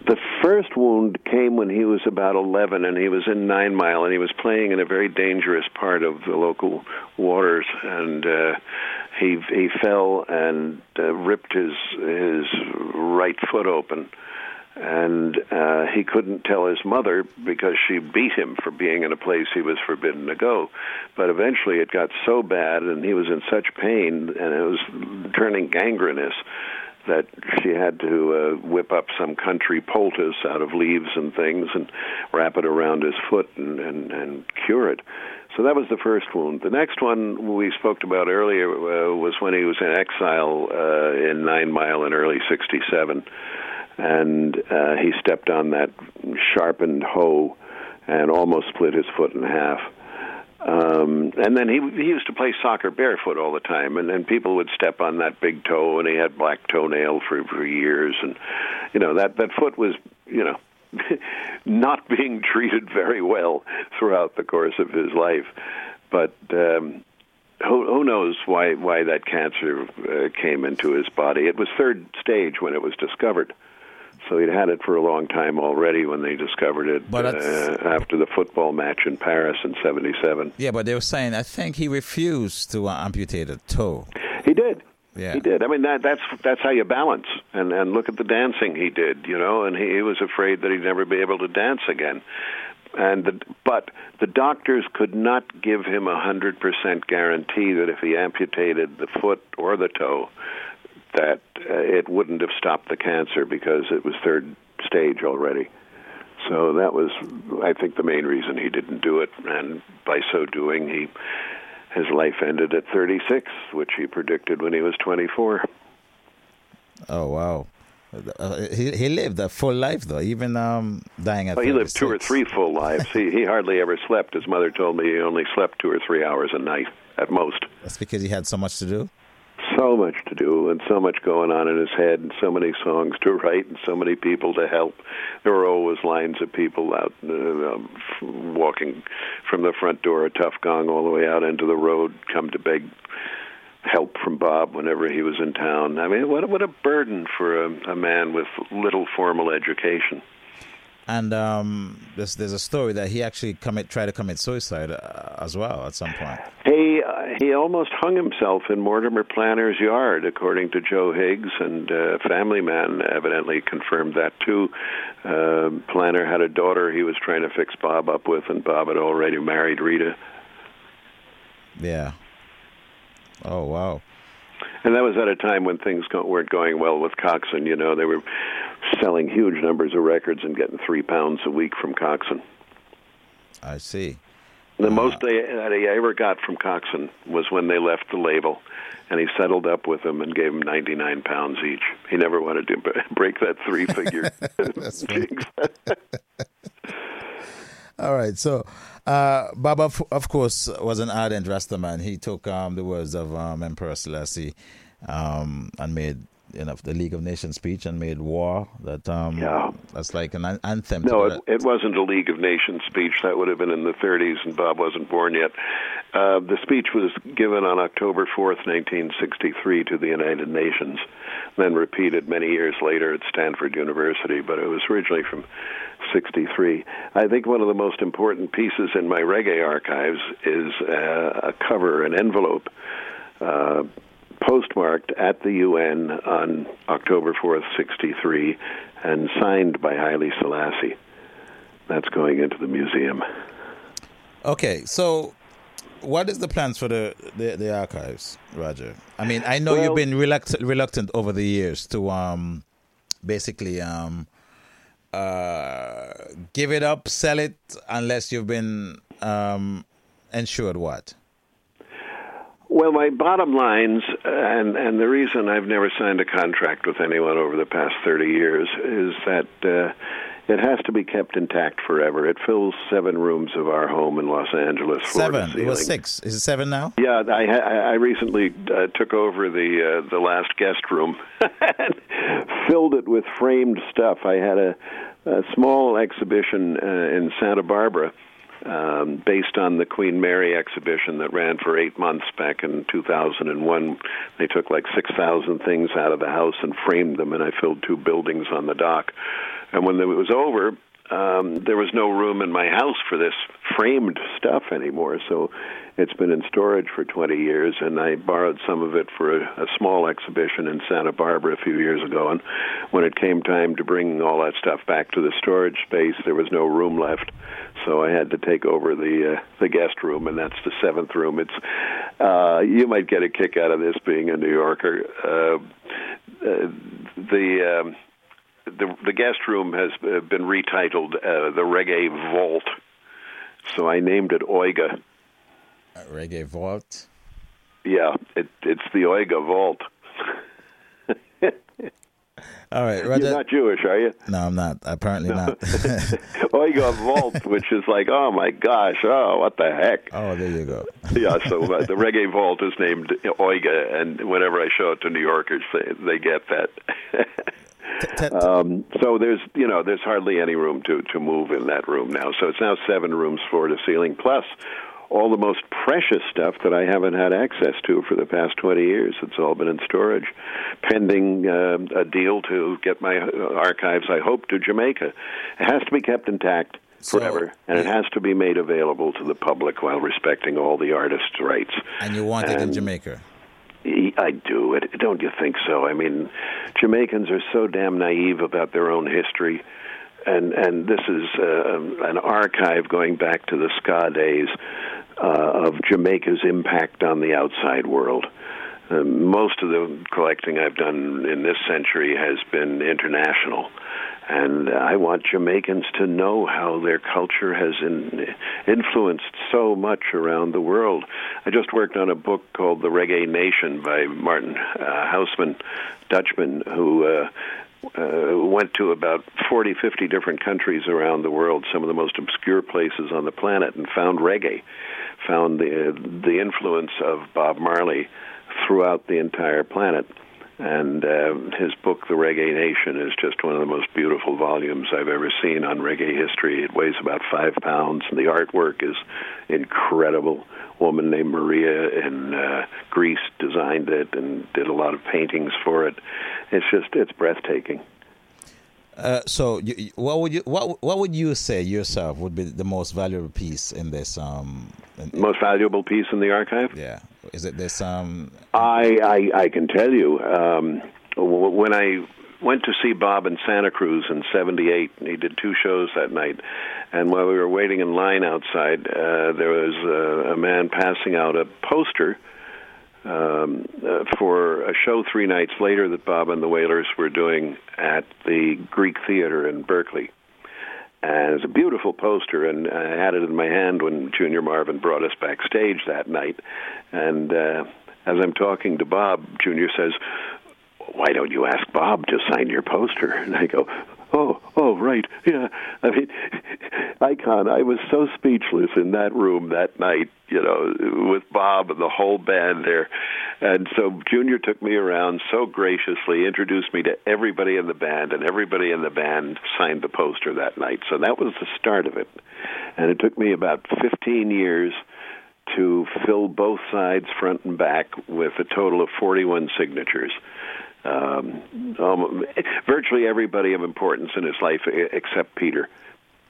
the first wound came when he was about eleven, and he was in Nine Mile, and he was playing in a very dangerous part of the local waters, and uh, he he fell and uh, ripped his his right foot open. And uh, he couldn't tell his mother because she beat him for being in a place he was forbidden to go. But eventually it got so bad and he was in such pain and it was turning gangrenous that she had to uh, whip up some country poultice out of leaves and things and wrap it around his foot and, and, and cure it. So that was the first wound. The next one we spoke about earlier uh, was when he was in exile uh, in Nine Mile in early sixty-seven, and uh, he stepped on that sharpened hoe and almost split his foot in half. Um, and then he, he used to play soccer barefoot all the time, and then people would step on that big toe, and he had black toenail for, for years. And, you know, that, that foot was, you know, not being treated very well throughout the course of his life. But um, who, who knows why, why that cancer uh, came into his body. It was third stage when it was discovered. So he'd had it for a long time already when they discovered it but uh, after the football match in Paris in seventy-seven. Yeah, but they were saying, I think he refused to uh, amputate a toe. He did. Yeah. He did. I mean, that, that's that's how you balance. And, and look at the dancing he did, you know, and he, he was afraid that he'd never be able to dance again. And the, but the doctors could not give him a one hundred percent guarantee that if he amputated the foot or the toe, that uh, it wouldn't have stopped the cancer because it was third stage already. So that was, I think, the main reason he didn't do it. And by so doing, he his life ended at thirty-six, which he predicted when he was twenty-four. Oh, wow. Uh, he, he lived a full life, though, even um, dying at well, he lived two or three full lives. he, he hardly ever slept. His mother told me he only slept two or three hours a night at most. That's because he had so much to do? So much to do and so much going on in his head and so many songs to write and so many people to help. There were always lines of people out uh, walking from the front door of Tough Gong all the way out into the road, come to beg help from Bob whenever he was in town. I mean, what, what a burden for a, a man with little formal education. And um, there's, there's a story that he actually commit, tried to commit suicide uh, as well at some point. He uh, he almost hung himself in Mortimer Planter's yard, according to Joe Higgs, and uh, Family Man evidently confirmed that too. Uh, Planter had a daughter he was trying to fix Bob up with, and Bob had already married Rita. Yeah. Oh, wow. And that was at a time when things weren't going well with Coxon. You know, they were selling huge numbers of records and getting three pounds a week from Coxon. I see. The uh, most they, that he ever got from Coxon was when they left the label, and he settled up with them and gave them ninety-nine pounds each. He never wanted to break that three-figure. That's funny. All right, so uh, Bob, of, of course, was an ardent Rasta man. He took um, the words of um, Emperor Selassie um, and made, you know, the League of Nations speech and made war. That um, yeah. That's like an anthem. No, it, it wasn't a League of Nations speech. That would have been in the thirties, and Bob wasn't born yet. Uh, the speech was given on October fourth, nineteen sixty-three to the United Nations, then repeated many years later at Stanford University, but it was originally from sixty-three. I think one of the most important pieces in my reggae archives is uh, a cover, an envelope, uh, postmarked at the U N on October fourth, sixty-three, and signed by Haile Selassie. That's going into the museum. Okay, so what is the plans for the, the, the archives, Roger? I mean, I know well, you've been reluctant, reluctant over the years to um, basically um, uh, give it up, sell it, unless you've been um, ensured what? Well, my bottom lines, and, and the reason I've never signed a contract with anyone over the past thirty years is that uh, it has to be kept intact forever. It fills seven rooms of our home in Los Angeles. Seven? It was six. Is it seven now? Yeah, I, I, I recently uh, took over the uh, the last guest room and filled it with framed stuff. I had a, a small exhibition uh, in Santa Barbara. Um, based on the Queen Mary exhibition that ran for eight months back in two thousand one. They took like six thousand things out of the house and framed them, and I filled two buildings on the dock. And when it was over, um, there was no room in my house for this framed stuff anymore, so it's been in storage for twenty years, and I borrowed some of it for a, a small exhibition in Santa Barbara a few years ago, and when it came time to bring all that stuff back to the storage space, there was no room left, so I had to take over the uh, the guest room, and that's the seventh room. It's uh, you might get a kick out of this being a New Yorker. Uh, uh, the, um, the the guest room has been retitled uh, the Reggae Vault, so I named it Oiga. Uh, Reggae Vault? Yeah, it, it's the Oiga Vault. All right, Roger. You're not Jewish, are you? No, I'm not. Apparently no. not. Oiga Vault, which is like, oh my gosh, oh what the heck? Oh, there you go. Yeah, so uh, the Reggae Vault is named Oiga, and whenever I show it to New Yorkers, they, they get that. um, so there's, you know, there's hardly any room to to move in that room now. So it's now seven rooms, floor to ceiling, plus all the most precious stuff that I haven't had access to for the past twenty years. It's all been in storage, pending uh, a deal to get my archives, I hope, to Jamaica. It has to be kept intact forever, so, and it has to be made available to the public while respecting all the artists' rights. And you want and it in Jamaica? I do. Don't you think so? I mean, Jamaicans are so damn naive about their own history. And and this is uh, an archive going back to the ska days uh, of Jamaica's impact on the outside world. Uh, most of the collecting I've done in this century has been international. And I want Jamaicans to know how their culture has in, influenced so much around the world. I just worked on a book called The Reggae Nation by Martin uh, Houseman, Dutchman, who... Uh, Uh, went to about forty, fifty different countries around the world, some of the most obscure places on the planet, and found reggae, found the, uh, the influence of Bob Marley throughout the entire planet. And uh, his book, The Reggae Nation, is just one of the most beautiful volumes I've ever seen on reggae history. It weighs about five pounds, and the artwork is incredible. A woman named Maria in uh, Greece designed it and did a lot of paintings for it. It's just, it's breathtaking. Uh, so, you, what would you what what would you say yourself would be the most valuable piece in this? Um, in, most valuable piece in the archive? Yeah, is it this? Um, I, I I can tell you um, when I went to see Bob in Santa Cruz in seventy-eight, and he did two shows that night. And while we were waiting in line outside, uh, there was a, a man passing out a poster. Um, uh, for a show three nights later that Bob and the Wailers were doing at the Greek Theater in Berkeley. And it's a beautiful poster, and I had it in my hand when Junior Marvin brought us backstage that night. And uh, as I'm talking to Bob, Junior says, "Why don't you ask Bob to sign your poster?" And I go, oh, oh, right, yeah. I mean, Icon, I was so speechless in that room that night, you know, with Bob and the whole band there. And so Junior took me around so graciously, introduced me to everybody in the band, and everybody in the band signed the poster that night. So that was the start of it. And it took me about fifteen years to fill both sides, front and back, with a total of forty-one signatures. Um, um, virtually everybody of importance in his life except Peter.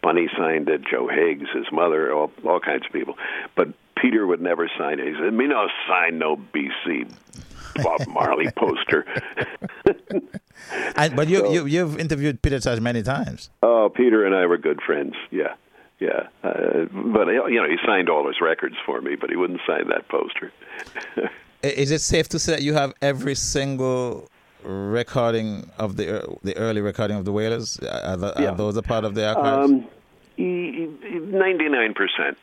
Bunny signed it, Joe Higgs, his mother, all, all kinds of people. But Peter would never sign it. He said, "Me no sign no B C Bob Marley poster." And, but you, so, you, you've interviewed Peter such many times. Oh, Peter and I were good friends, yeah. Yeah, uh, but, you know, he signed all his records for me, but he wouldn't sign that poster. Is it safe to say that you have every single recording of the the early recording of the Wailers? Are, the, yeah. are those a part of the archives? Um, ninety-nine percent,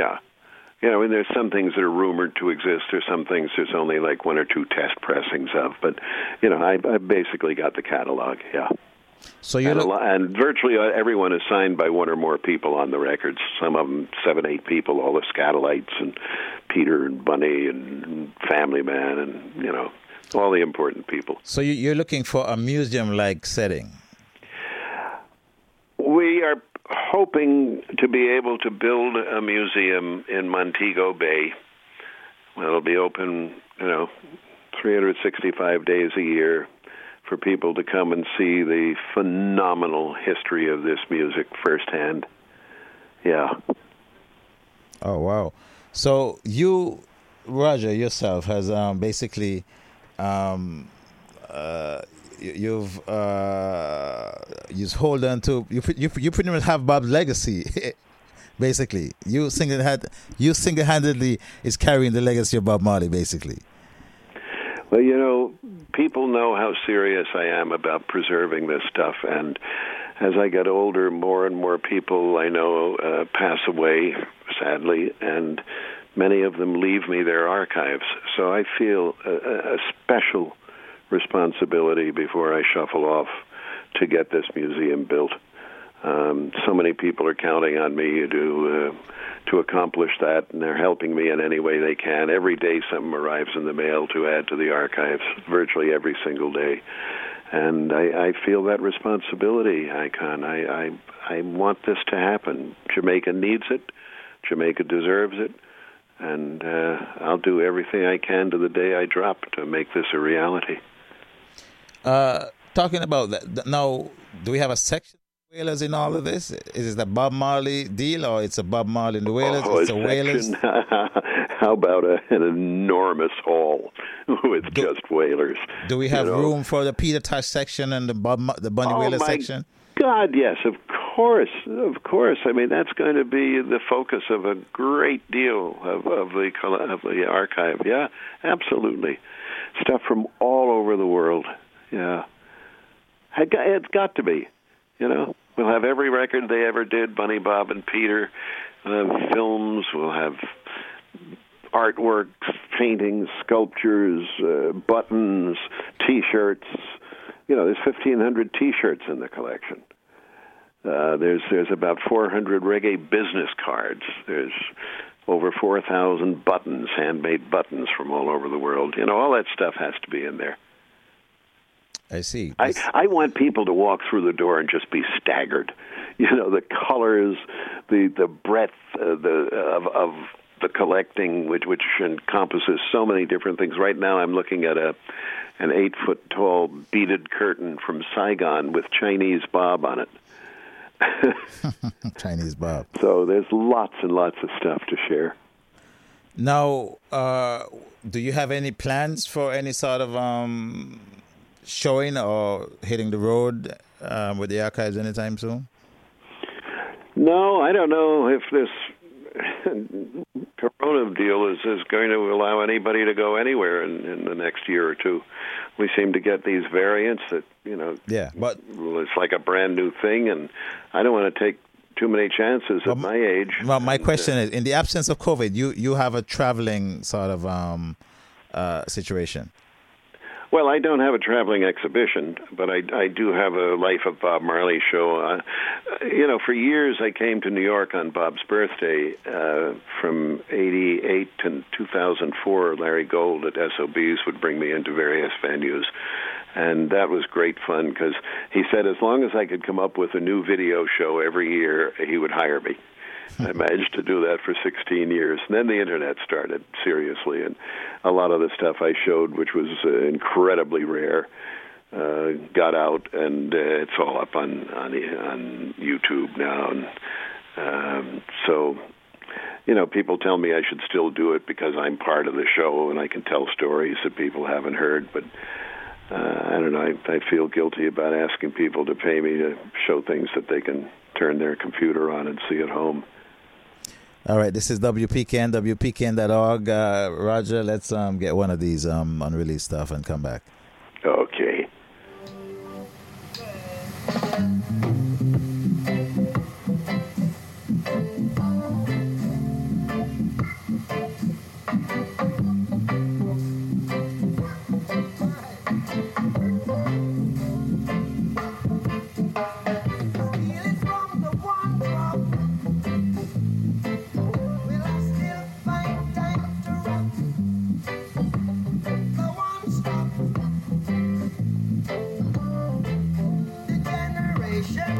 yeah. You know, and there's some things that are rumored to exist. There's some things there's only like one or two test pressings of. But, you know, I, I basically got the catalog, yeah. So you and, lot, and virtually everyone is signed by one or more people on the records. Some of them, seven, eight people, all the Scatolites and Peter and Bunny and Family Man and, you know, all the important people. So you, you're looking for a museum-like setting? We are hoping to be able to build a museum in Montego Bay. It'll be open, you know, three hundred sixty-five days a year, for people to come and see the phenomenal history of this music firsthand. Yeah. Oh, wow. So you, Roger, yourself, has um, basically, um, uh, you've, uh, you've hold on to, you, you, you pretty much have Bob's legacy, basically. You single-handed, you single-handedly is carrying the legacy of Bob Marley, basically. Well, you know, people know how serious I am about preserving this stuff, and as I get older, more and more people I know uh, pass away, sadly, and many of them leave me their archives. So I feel a, a special responsibility before I shuffle off to get this museum built. Um, so many people are counting on me to uh, to accomplish that, and they're helping me in any way they can. Every day something arrives in the mail to add to the archives, virtually every single day. And I, I feel that responsibility, Icon. I, I, I want this to happen. Jamaica needs it. Jamaica deserves it. And uh, I'll do everything I can to the day I drop to make this a reality. Uh, talking about that, now, do we have a section? Wailers in all of this? Is it the Bob Marley deal, or it's a Bob Marley and the Wailers? Oh, it's a Wailers. How about a, an enormous hall with do, just Wailers? Do we have you know? room for the Peter Tosh section and the Bob, the Bunny oh, Wailers section? God, yes, of course, of course. I mean, that's going to be the focus of a great deal of, of the of the archive. Yeah, absolutely. Stuff from all over the world. Yeah, it's got to be. You know, we'll have every record they ever did, Bunny, Bob, and Peter. We'll have films. We'll have artworks, paintings, sculptures, uh, buttons, T-shirts. You know, there's fifteen hundred T-shirts in the collection. Uh, there's there's about four hundred reggae business cards. There's over four thousand buttons, handmade buttons from all over the world. You know, all that stuff has to be in there. I see. I, I want people to walk through the door and just be staggered. You know, the colors, the the breadth uh, the of, of the collecting, which which encompasses so many different things. Right now, I'm looking at a an eight foot tall beaded curtain from Saigon with Chinese Bob on it. Chinese Bob. So there's lots and lots of stuff to share. Now, uh, do you have any plans for any sort of um? showing or hitting the road um, with the archives anytime soon? No, I don't know if this Corona deal is, is going to allow anybody to go anywhere in, in the next year or two. We seem to get these variants that, you know, yeah, but it's like a brand new thing, and I don't want to take too many chances well, at my age. Well, my and, question uh, is, in the absence of COVID, you, you have a traveling sort of um, uh, situation. Well, I don't have a traveling exhibition, but I, I do have a Life of Bob Marley show. Uh, you know, for years I came to New York on Bob's birthday uh, from eighty-eight to two thousand four. Larry Gold at S O B's would bring me into various venues, and that was great fun because he said as long as I could come up with a new video show every year, he would hire me. I managed to do that for sixteen years. And then the Internet started, seriously, and a lot of the stuff I showed, which was uh, incredibly rare, uh, got out, and uh, it's all up on, on, on YouTube now. And, um, so, you know, people tell me I should still do it because I'm part of the show and I can tell stories that people haven't heard, but uh, I don't know, I, I feel guilty about asking people to pay me to show things that they can turn their computer on and see at home. All right, this is W P K N, W P K N dot org. Uh, Roger, let's um, get one of these um, unreleased stuff and come back. Okay. Shit!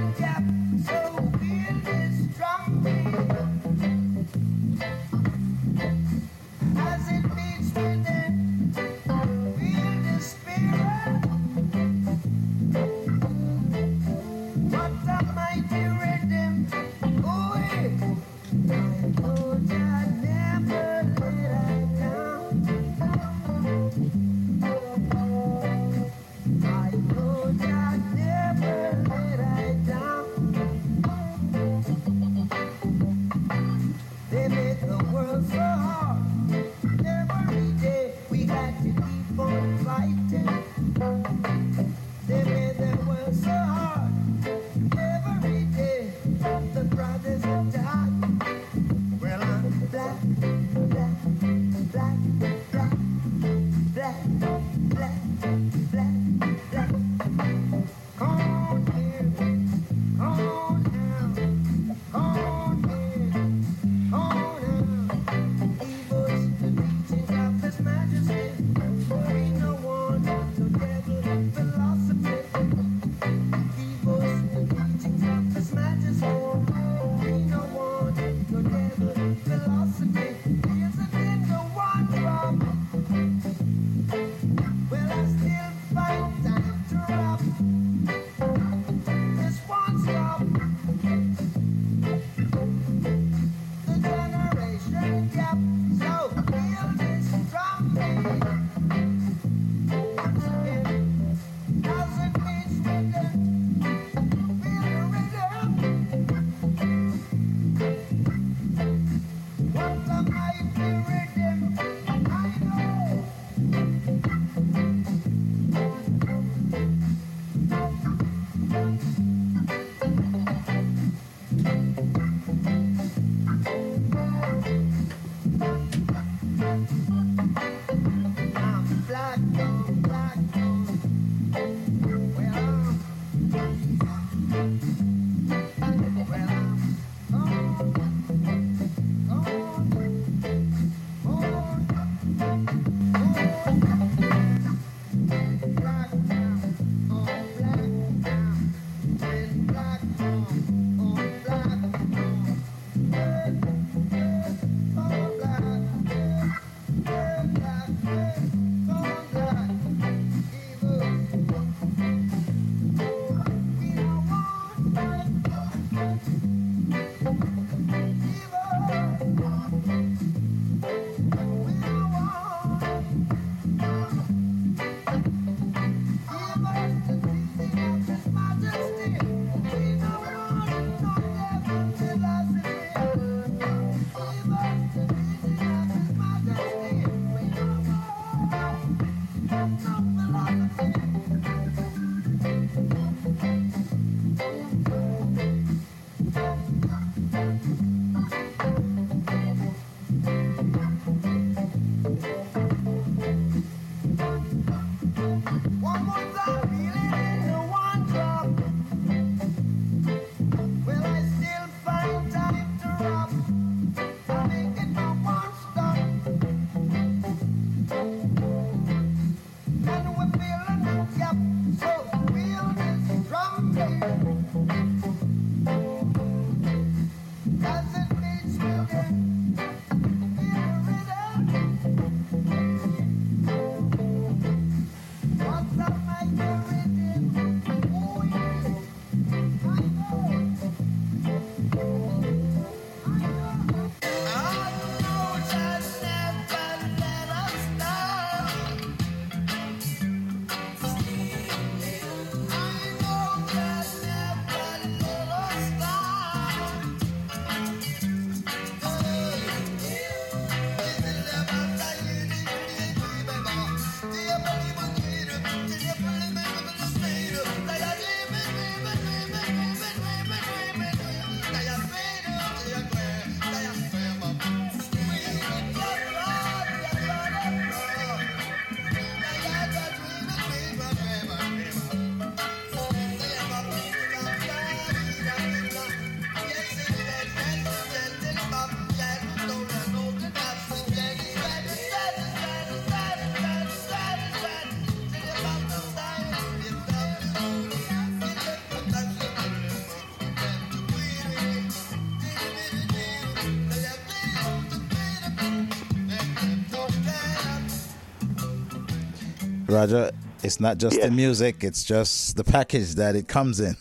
Roger, it's not just yes. the music, it's just the package that it comes in.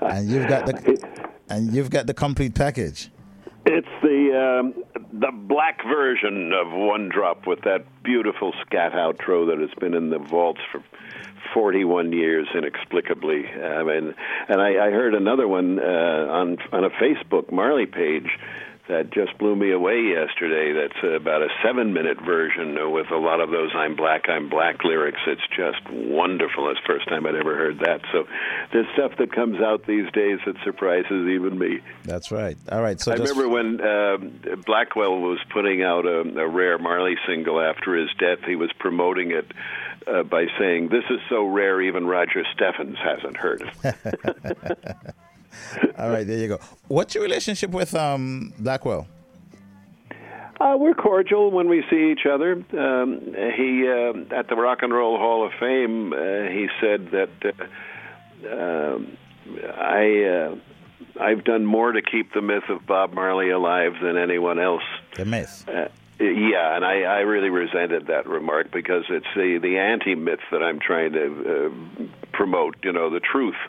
And you've got the and you've got the complete package. It's the um, the black version of One Drop with that beautiful scat outro that has been in the vaults for forty-one years inexplicably. I mean, and I, I heard another one uh, on on a Facebook Marley page that just blew me away yesterday. That's about a seven-minute version with a lot of those I'm black, I'm black lyrics. It's just wonderful. It's the first time I'd ever heard that. So there's stuff that comes out these days that surprises even me. That's right. All right. So I just... remember when uh, Blackwell was putting out a, a rare Marley single after his death, he was promoting it uh, by saying, "This is so rare even Roger Steffens hasn't heard it." All right, there you go. What's your relationship with um, Blackwell? Uh, we're cordial when we see each other. Um, he uh, at the Rock and Roll Hall of Fame, uh, he said that uh, uh, I uh, I've done more to keep the myth of Bob Marley alive than anyone else. The myth. Uh, Yeah, and I, I really resented that remark because it's the, the anti-myth that I'm trying to uh, promote, you know, the truth.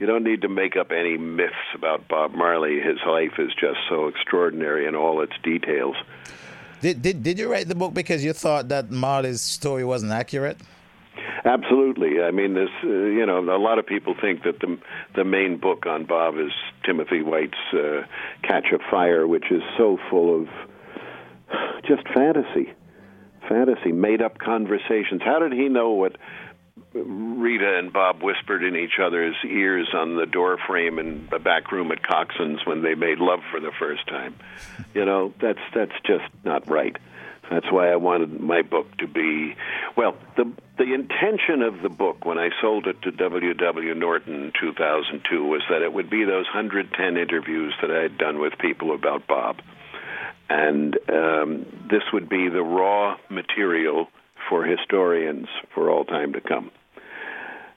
You don't need to make up any myths about Bob Marley. His life is just so extraordinary in all its details. Did, did, did you write the book because you thought that Marley's story wasn't accurate? Absolutely. I mean, this, uh, you know, a lot of people think that the the main book on Bob is Timothy White's uh, Catch a Fire, which is so full of just fantasy, fantasy, made-up conversations. How did he know what Rita and Bob whispered in each other's ears on the door frame in the back room at Coxon's when they made love for the first time? You know, that's that's just not right. That's why I wanted my book to be, well, the the intention of the book when I sold it to W W Norton in two thousand two was that it would be those one hundred ten interviews that I had done with people about Bob. And um, this would be the raw material for historians for all time to come.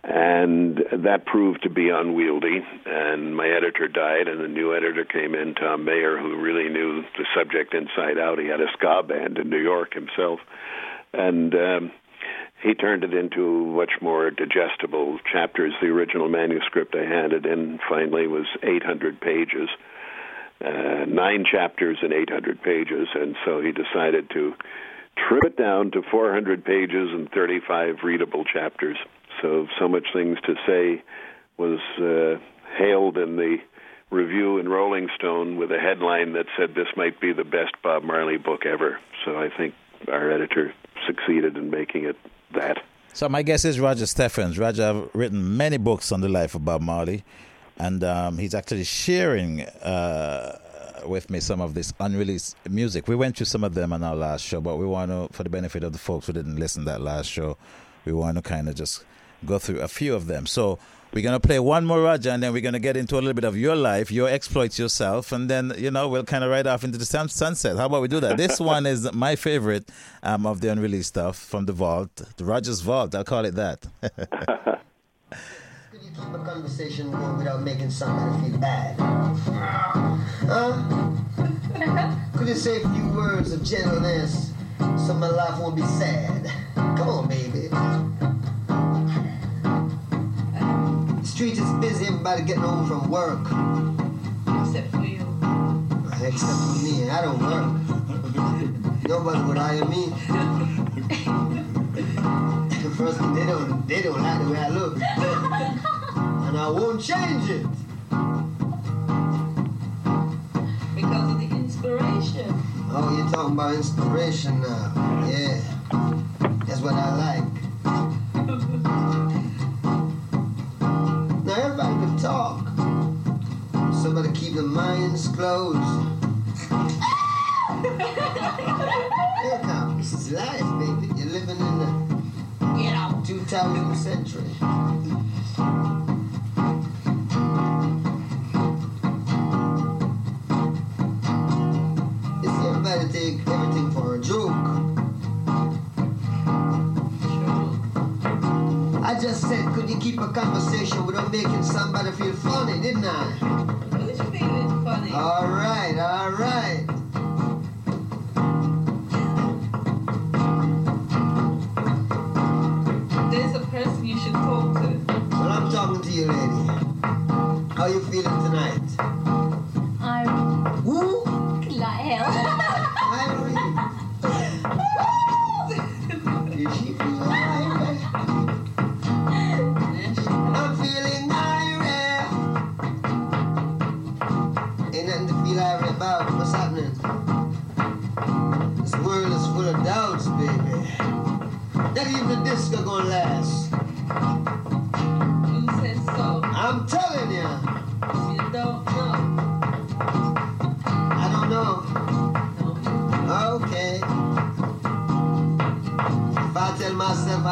And that proved to be unwieldy, and my editor died, and a new editor came in, Tom Mayer, who really knew the subject inside out. He had a ska band in New York himself, and um, he turned it into much more digestible chapters. The original manuscript I handed in finally was eight hundred pages. Uh, nine chapters and eight hundred pages, and so he decided to trim it down to four hundred pages and thirty-five readable chapters. So, so much things to say was uh, hailed in the review in Rolling Stone with a headline that said this might be the best Bob Marley book ever. So I think our editor succeeded in making it that. So my guess is Roger Steffens. Roger, I've written many books on the life of Bob Marley. And um, he's actually sharing uh, with me some of this unreleased music. We went through some of them on our last show, but we want to, for the benefit of the folks who didn't listen to that last show, we want to kind of just go through a few of them. So we're going to play one more, Roger, and then we're going to get into a little bit of your life, your exploits yourself, and then, you know, we'll kind of ride off into the sun- sunset. How about we do that? This one is my favorite um, of the unreleased stuff from the vault, the Roger's Vault. I'll call it that. Keep a conversation warm without making someone feel bad. Huh? Could you say a few words of gentleness so my life won't be sad? Come on, baby. The streets is busy, everybody getting home from work. Except for you. Except for me, I don't work. Nobody would hire me. First, they don't, they don't like the way I look. And I won't change it. Because of the inspiration. Oh, you're talking about inspiration now. Yeah. That's what I like. Now everybody can talk. Somebody keep their minds closed. Here comes. This is life, baby. You're living in the you know, two thousandth century. Everybody take everything for a joke. I just said, could you keep a conversation without making somebody feel funny, didn't I? Who's feeling funny? All right, all right.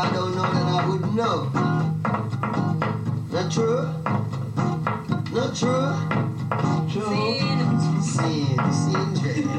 I don't know that I would know. Not true? Not true? True? Scene. Scene. Scene.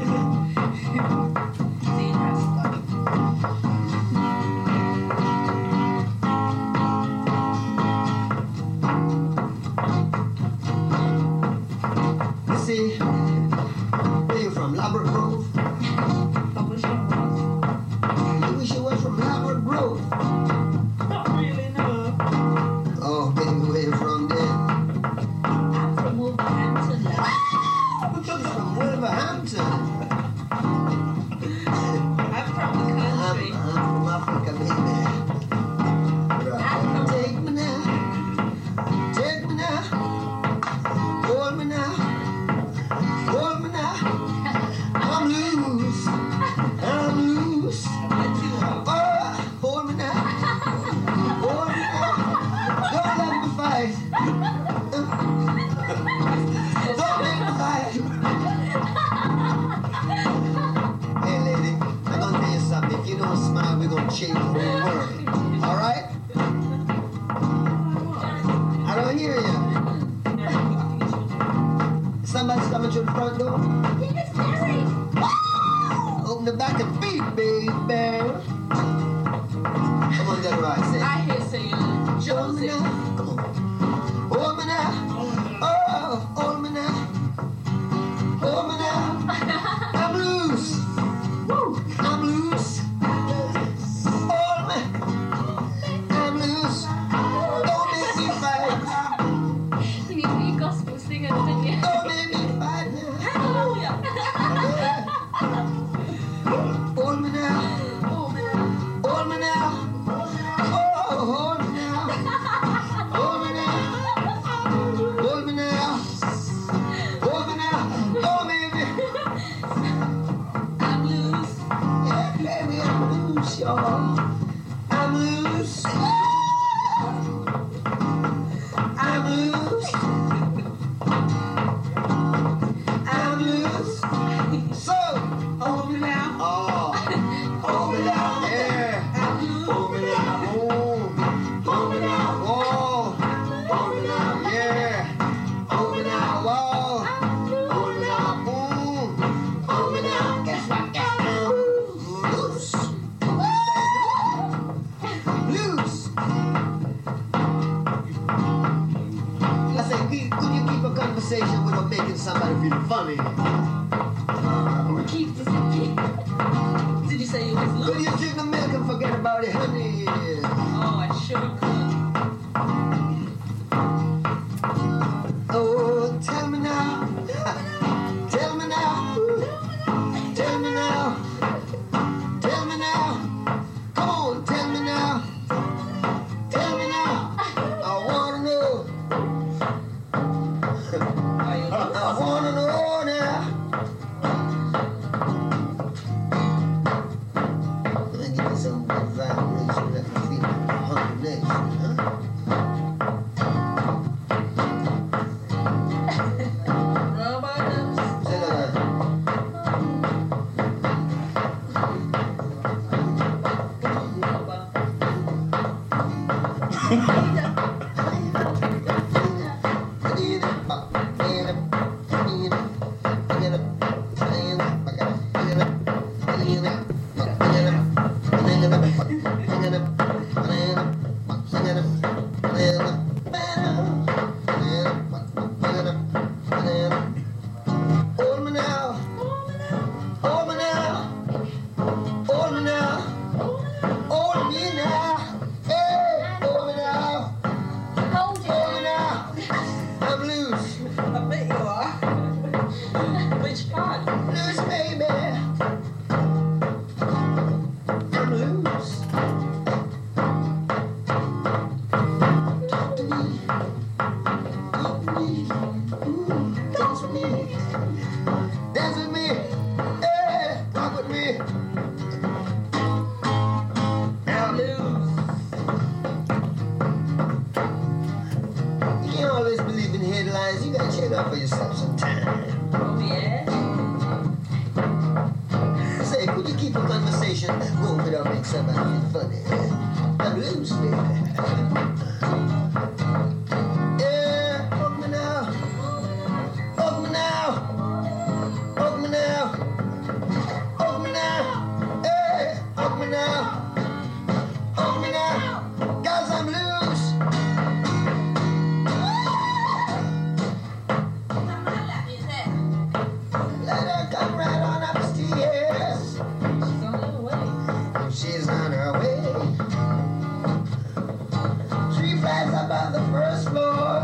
on the first floor,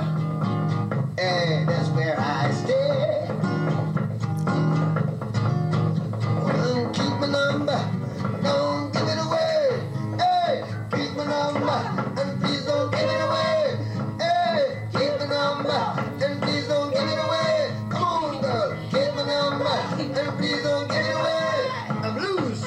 and that's where I stay. Don't keep my number, don't give it away. Hey, keep my number, and please don't give it away. Hey, keep my number, and please don't give it away. Come on, girl, keep my number, and please don't give it away. I'm loose.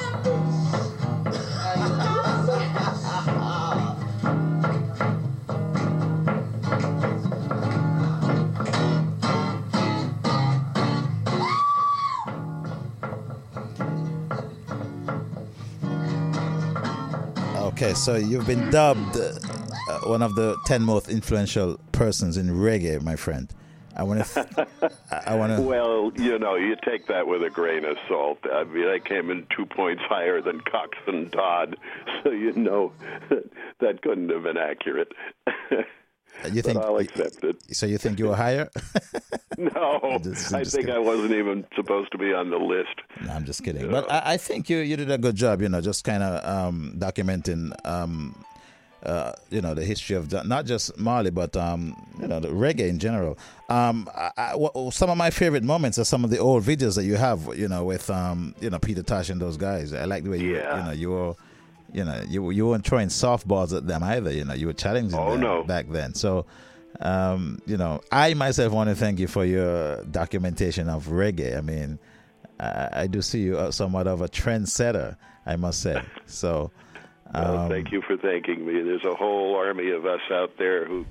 Okay, so you've been dubbed uh, one of the ten most influential persons in reggae, my friend. I want to. Th- I want to. Well, you know, you take that with a grain of salt. I mean, I came in two points higher than Cox and Todd, so you know that, that couldn't have been accurate. You think, but I'll accept it. So you think you were higher? No, I'm just, I'm I think kidding. I wasn't even supposed to be on the list. No, I'm just kidding. You but I, I think you, you did a good job, you know, just kind of um, documenting, um, uh, you know, the history of not just Marley, but, um, you know, the reggae in general. Um, I, I, some of my favorite moments are some of the old videos that you have, you know, with, um, you know, Peter Tosh and those guys. I like the way you, yeah. you know, you were... You know, you you weren't throwing softballs at them either. You know, you were challenging oh, them no. back then. So, um, you know, I myself want to thank you for your documentation of reggae. I mean, I, I do see you somewhat of a trendsetter, I must say. So, um, well, thank you for thanking me. There's a whole army of us out there who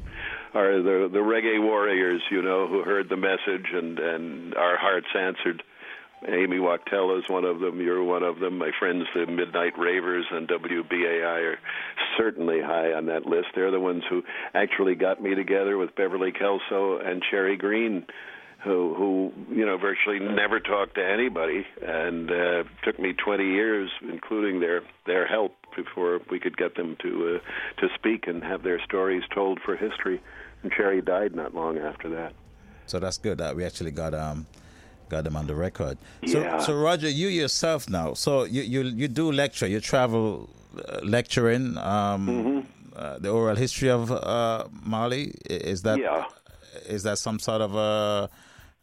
are the the reggae warriors. You know, who heard the message and, and our hearts answered. Amy Wachtell is one of them. You're one of them. My friends, the Midnight Ravers and W B A I are certainly high on that list. They're the ones who actually got me together with Beverly Kelso and Cherry Green, who, who you know, virtually never talked to anybody, and uh, took me twenty years, including their, their help, before we could get them to uh, to speak and have their stories told for history. And Cherry died not long after that. So that's good that we actually got... Um got them on the record. So, yeah. so Roger, you yourself now, so you you, you do lecture, you travel uh, lecturing, um, mm-hmm. uh, the oral history of uh, Marley, is that yeah. is that some sort of a,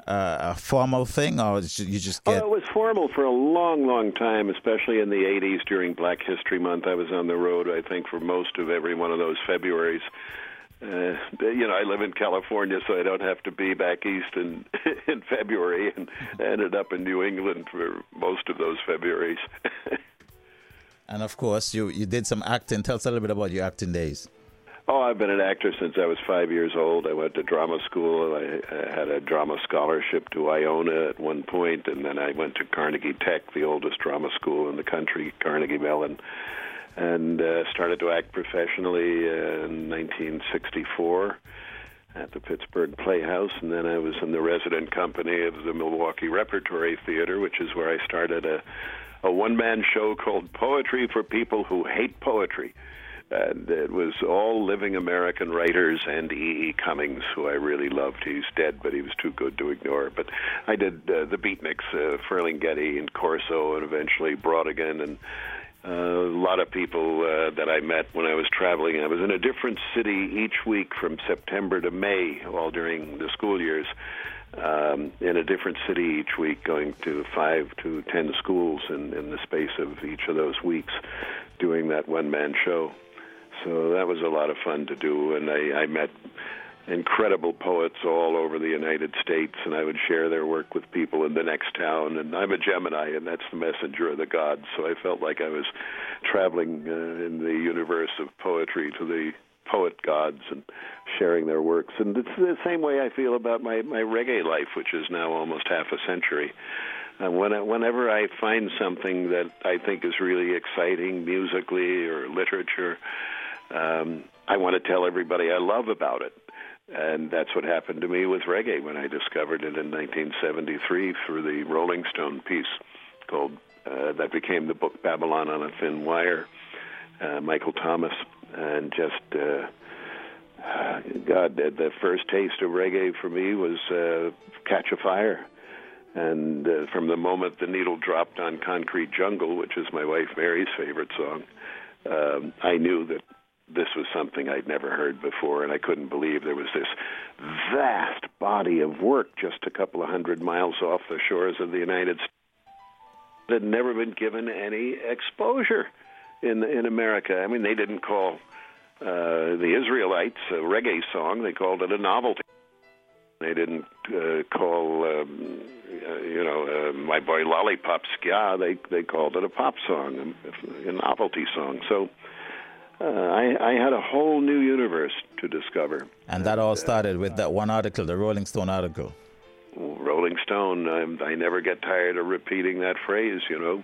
a formal thing, or you just get... Oh, it was formal for a long, long time, especially in the eighties during Black History Month. I was on the road, I think, for most of every one of those Februaries. Uh, you know, I live in California, so I don't have to be back east in, in February, and ended up in New England for most of those Februaries. And, of course, you, you did some acting. Tell us a little bit about your acting days. Oh, I've been an actor since I was five years old. I went to drama school. I, I had a drama scholarship to Iona at one point, and then I went to Carnegie Tech, the oldest drama school in the country, Carnegie Mellon. And uh, started to act professionally uh, in nineteen sixty-four at the Pittsburgh Playhouse. And then I was in the resident company of the Milwaukee Repertory Theater, which is where I started a, a one-man show called Poetry for People Who Hate Poetry. And it was all living American writers and E E. Cummings, who I really loved. He's dead, but he was too good to ignore. But I did uh, the Beatniks, uh, Ferlinghetti and Corso, and eventually Brodigan, and Uh, a lot of people uh, that I met when I was traveling. I was in a different city each week from September to May, all during the school years, um, in a different city each week, going to five to ten schools in, in the space of each of those weeks, doing that one-man show. So that was a lot of fun to do, and I, I met incredible poets all over the United States, and I would share their work with people in the next town. And I'm a Gemini, and that's the messenger of the gods, so I felt like I was traveling uh, in the universe of poetry to the poet gods and sharing their works. And it's the same way I feel about my, my reggae life, which is now almost half a century. Uh, when I, whenever I find something that I think is really exciting musically or literature, um, I want to tell everybody I love about it. And that's what happened to me with reggae when I discovered it in nineteen seventy-three through the Rolling Stone piece called uh, that became the book Babylon on a Thin Wire, uh, Michael Thomas. And just, uh, God, the first taste of reggae for me was uh, Catch a Fire. And uh, from the moment the needle dropped on Concrete Jungle, which is my wife Mary's favorite song, um, I knew that this was something I'd never heard before, and I couldn't believe there was this vast body of work just a couple of hundred miles off the shores of the United States that had never been given any exposure in in America. I mean, they didn't call uh, the Israelites a reggae song. They called it a novelty. They didn't uh, call, um, uh, you know, uh, my boy Lollipop Ska. They they called it a pop song, a novelty song. So uh, I, I had a whole new universe to discover. And that all started with that one article, the Rolling Stone article. Rolling Stone. I, I never get tired of repeating that phrase, you know.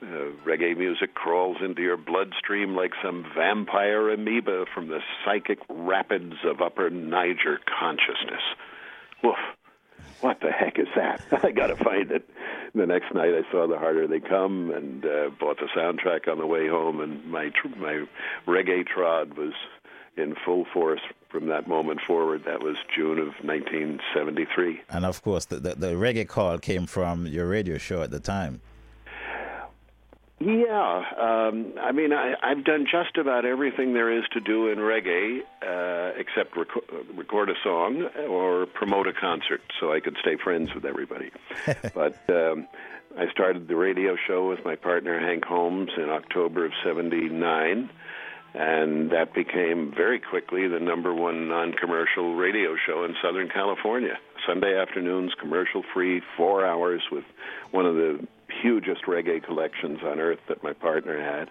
Uh, reggae music crawls into your bloodstream like some vampire amoeba from the psychic rapids of upper Niger consciousness. Woof. What the heck is that? I got to find it. The next night I saw The Harder They Come and uh, bought the soundtrack on the way home, and my tr- my reggae trod was in full force from that moment forward. That was June of nineteen seventy-three. And of course, the, the, the reggae call came from your radio show at the time. Yeah. Um, I mean, I, I've done just about everything there is to do in reggae, uh, except rec- record a song or promote a concert so I could stay friends with everybody. But um, I started the radio show with my partner, Hank Holmes, in October of seventy-nine, and that became very quickly the number one non-commercial radio show in Southern California. Sunday afternoons, commercial-free, four hours with one of the hugest reggae collections on earth that my partner had.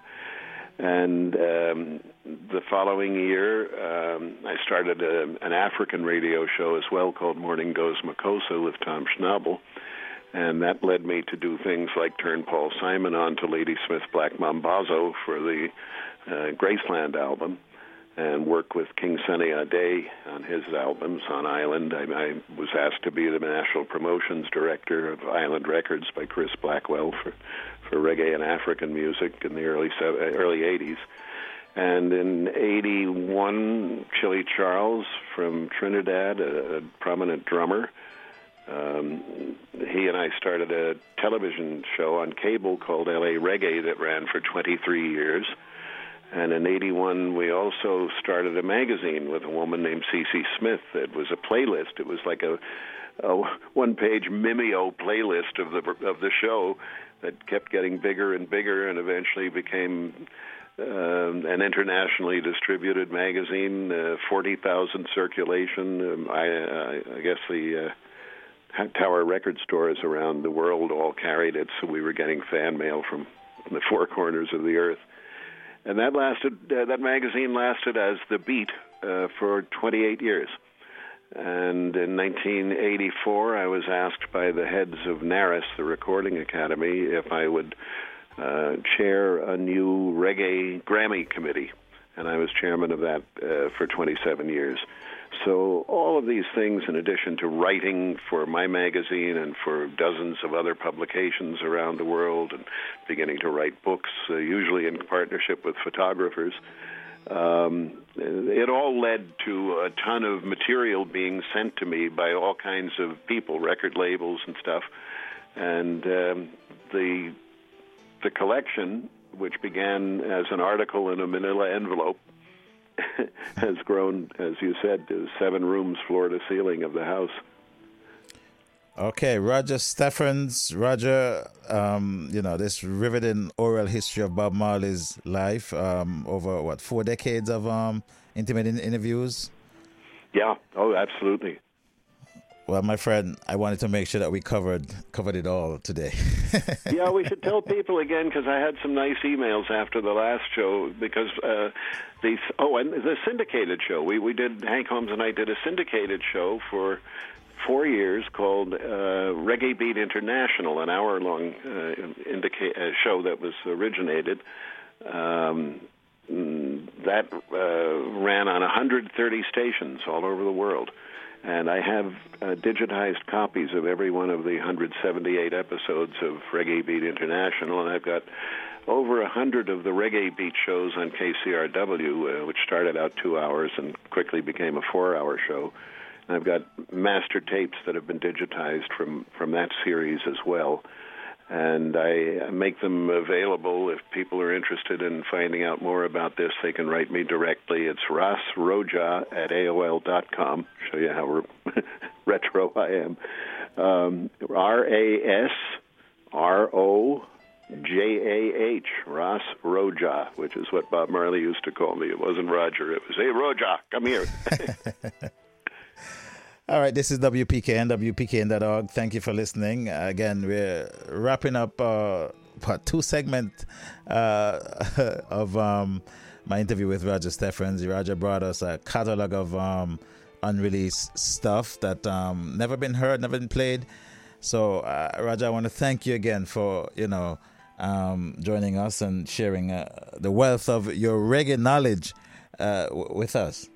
And um, the following year, um, I started a, an African radio show as well called Morning Goes Makossa with Tom Schnabel. And that led me to do things like turn Paul Simon on to Ladysmith Black Mambazo for the uh, Graceland album, and work with King Sunny Ade on his albums on Island. I, I was asked to be the national promotions director of Island Records by Chris Blackwell for, for reggae and African music in the early early eighties. And in eighty-one, Chili Charles from Trinidad, a, a prominent drummer, um, he and I started a television show on cable called L A Reggae that ran for twenty-three years. And in eighty-one, we also started a magazine with a woman named Cece Smith. It was a playlist. It was like a, a one-page Mimeo playlist of the of the show that kept getting bigger and bigger, and eventually became um, an internationally distributed magazine, uh, forty thousand circulation. Um, I, I, I guess the uh, Tower Record stores around the world all carried it, so we were getting fan mail from the four corners of the earth. And that lasted. Uh, that magazine lasted as The Beat uh, for twenty-eight years. And in nineteen eighty-four, I was asked by the heads of NARIS, the Recording Academy, if I would uh, chair a new reggae Grammy committee. And I was chairman of that uh, for twenty-seven years. So all of these things, in addition to writing for my magazine and for dozens of other publications around the world and beginning to write books, uh, usually in partnership with photographers, um, it all led to a ton of material being sent to me by all kinds of people, record labels and stuff. And um, the the collection, which began as an article in a manila envelope, has grown, as you said, to seven rooms, floor to ceiling of the house. Okay, Roger Steffens. Roger, um, you know, this riveting oral history of Bob Marley's life um, over, what, four decades of um, intimate in- interviews? Yeah, oh, absolutely. Well, my friend, I wanted to make sure that we covered covered it all today. Yeah, we should tell people again, because I had some nice emails after the last show, because uh, these, oh, and the syndicated show. We, we did, Hank Holmes and I did a syndicated show for four years called uh, Reggae Beat International, an hour-long uh, indica- uh, show that was originated. Um, that uh, ran on one hundred thirty stations all over the world. And I have uh, digitized copies of every one of the one hundred seventy-eight episodes of Reggae Beat International, and I've got over one hundred of the Reggae Beat shows on K C R W, uh, which started out two hours and quickly became a four-hour show. And I've got master tapes that have been digitized from, from that series as well. and I make them available. If people are interested in finding out more about this, they can write me directly. It's rasroja at A O L dot com. Show you how re- retro I am. Um, R A S R O J A H, Ras Roja, which is what Bob Marley used to call me. It wasn't Roger. It was, hey, Roja, come here. All right, this is W P K N, W P K N dot org. Thank you for listening. Again, we're wrapping up uh, part two segment uh, of um, my interview with Roger Steffens. Roger brought us a catalog of um, unreleased stuff that um, never been heard, never been played. So, uh, Roger, I want to thank you again for, you know, um, joining us and sharing uh, the wealth of your reggae knowledge uh, w- with us.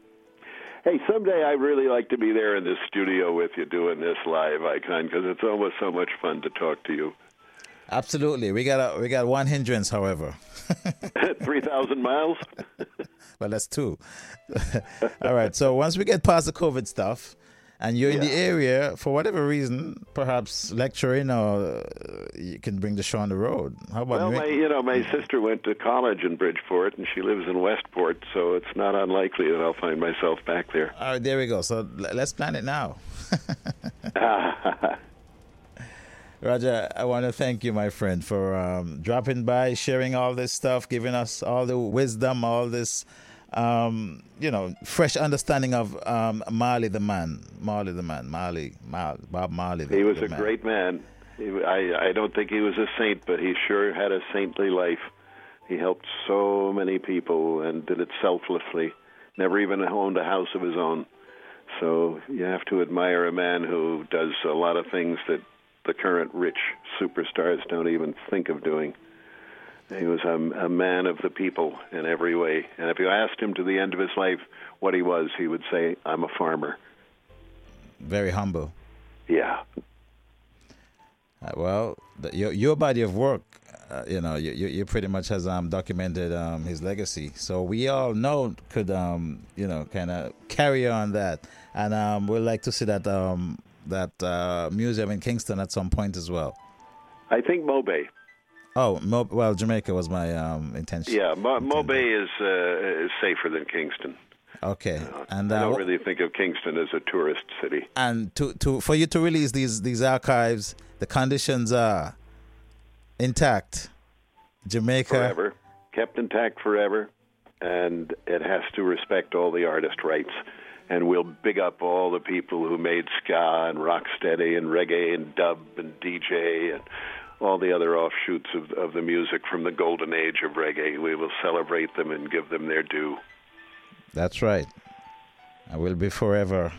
Hey, someday I really like to be there in this studio with you doing this live, Icon, because it's always so much fun to talk to you. Absolutely. We got a, we got one hindrance, however. three thousand miles? Well, that's two. All right. So once we get past the COVID stuff and you're yeah. in the area, for whatever reason, perhaps lecturing or uh, you can bring the show on the road. How about well, my, you know, my sister went to college in Bridgeport, and she lives in Westport, so it's not unlikely that I'll find myself back there. All right, there we go. So let's plan it now. Roger, I want to thank you, my friend, for um, dropping by, sharing all this stuff, giving us all the wisdom, all this Um, you know, fresh understanding of um, Marley the man, Marley the man, Marley, Marley Bob Marley. The, he was the a man. great man. He, I, I don't think he was a saint, but he sure had a saintly life. He helped so many people and did it selflessly. Never even owned a house of his own. So you have to admire a man who does a lot of things that the current rich superstars don't even think of doing. He was a, a man of the people in every way. And if you asked him to the end of his life what he was, he would say, I'm a farmer. Very humble. Yeah. Uh, well, the, your, your body of work, uh, you know, you, you, you pretty much has um, documented um, his legacy. So we all know could, um, you know, kind of carry on that. And um, we'd like to see that, um, that uh, museum in Kingston at some point as well. I think Mobay. Oh, Mo- well, Jamaica was my um, intention. Yeah, Mo- Mobay is, uh, is safer than Kingston. Okay. Uh, and, uh, I don't really think of Kingston as a tourist city. And to, to for you to release these, these archives, the conditions are intact. Jamaica. Forever. Kept intact forever. And it has to respect all the artist rights. And we'll big up all the people who made ska and rocksteady and reggae and dub and D J and all the other offshoots of, of the music from the golden age of reggae. We will celebrate them and give them their due. That's right. I will be forever.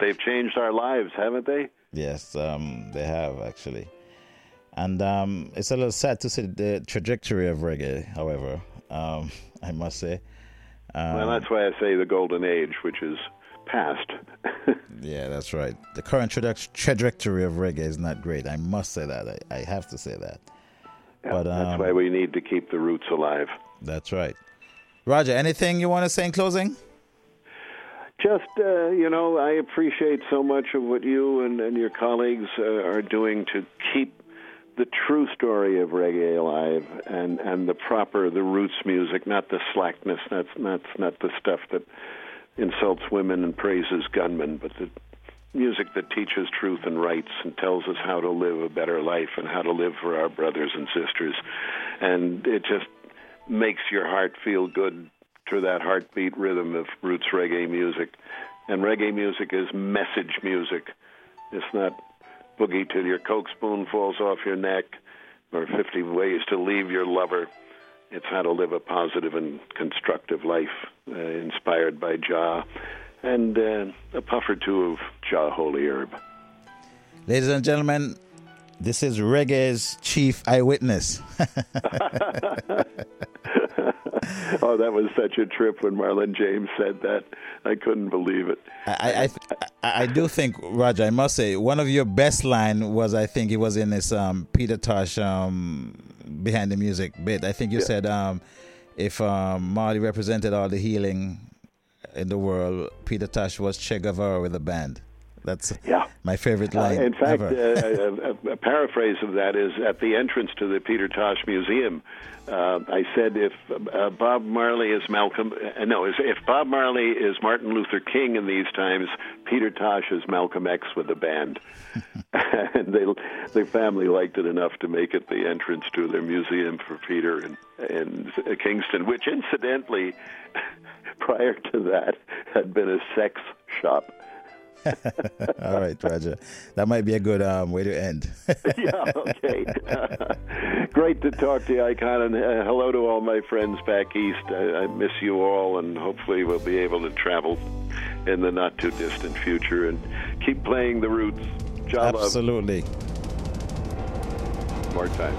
They've changed our lives, haven't they? Yes, um, they have, actually. And um, it's a little sad to see the trajectory of reggae, however, um, I must say. Um, well, that's why I say the golden age, which is past. Yeah, that's right. The current trajectory of reggae is not great. I must say that. I, I have to say that. Yeah, but um, that's why we need to keep the roots alive. That's right. Roger, anything you want to say in closing? Just, uh, you know, I appreciate so much of what you and, and your colleagues uh, are doing to keep the true story of reggae alive and, and the proper, the roots music, not the slackness. That's, that's not the stuff that insults women and praises gunmen, but the music that teaches truth and rights and tells us how to live a better life and how to live for our brothers and sisters. And it just makes your heart feel good to that heartbeat rhythm of roots reggae music. And reggae music is message music. It's not boogie till your Coke spoon falls off your neck or fifty ways to leave your lover. It's how to live a positive and constructive life, uh, inspired by Jah, and uh, a puff or two of Jah Holy Herb. Ladies and gentlemen, this is reggae's chief eyewitness. Oh, that was such a trip when Marlon James said that. I couldn't believe it. I I, I do think, Roger, I must say, one of your best lines was, I think it was in this um, Peter Tosh um, Behind the Music bit. I think you yeah. said um, if um, Marley represented all the healing in the world, Peter Tosh was Che Guevara with a band. That's yeah. my favorite line uh, in fact, ever. uh, a, a paraphrase of that is at the entrance to the Peter Tosh Museum, uh, I said if uh, Bob Marley is Malcolm, uh, no, if Bob Marley is Martin Luther King in these times, Peter Tosh is Malcolm X with a band. And they, the family liked it enough to make it the entrance to their museum for Peter in, in Kingston, which incidentally, prior to that, had been a sex shop. All right, Roger. That might be a good um, way to end. Yeah, okay. Great to talk to you, Icon, and uh, hello to all my friends back east. I, I miss you all, and hopefully we'll be able to travel in the not-too-distant future. And keep playing the roots. Jah love. Absolutely. More time.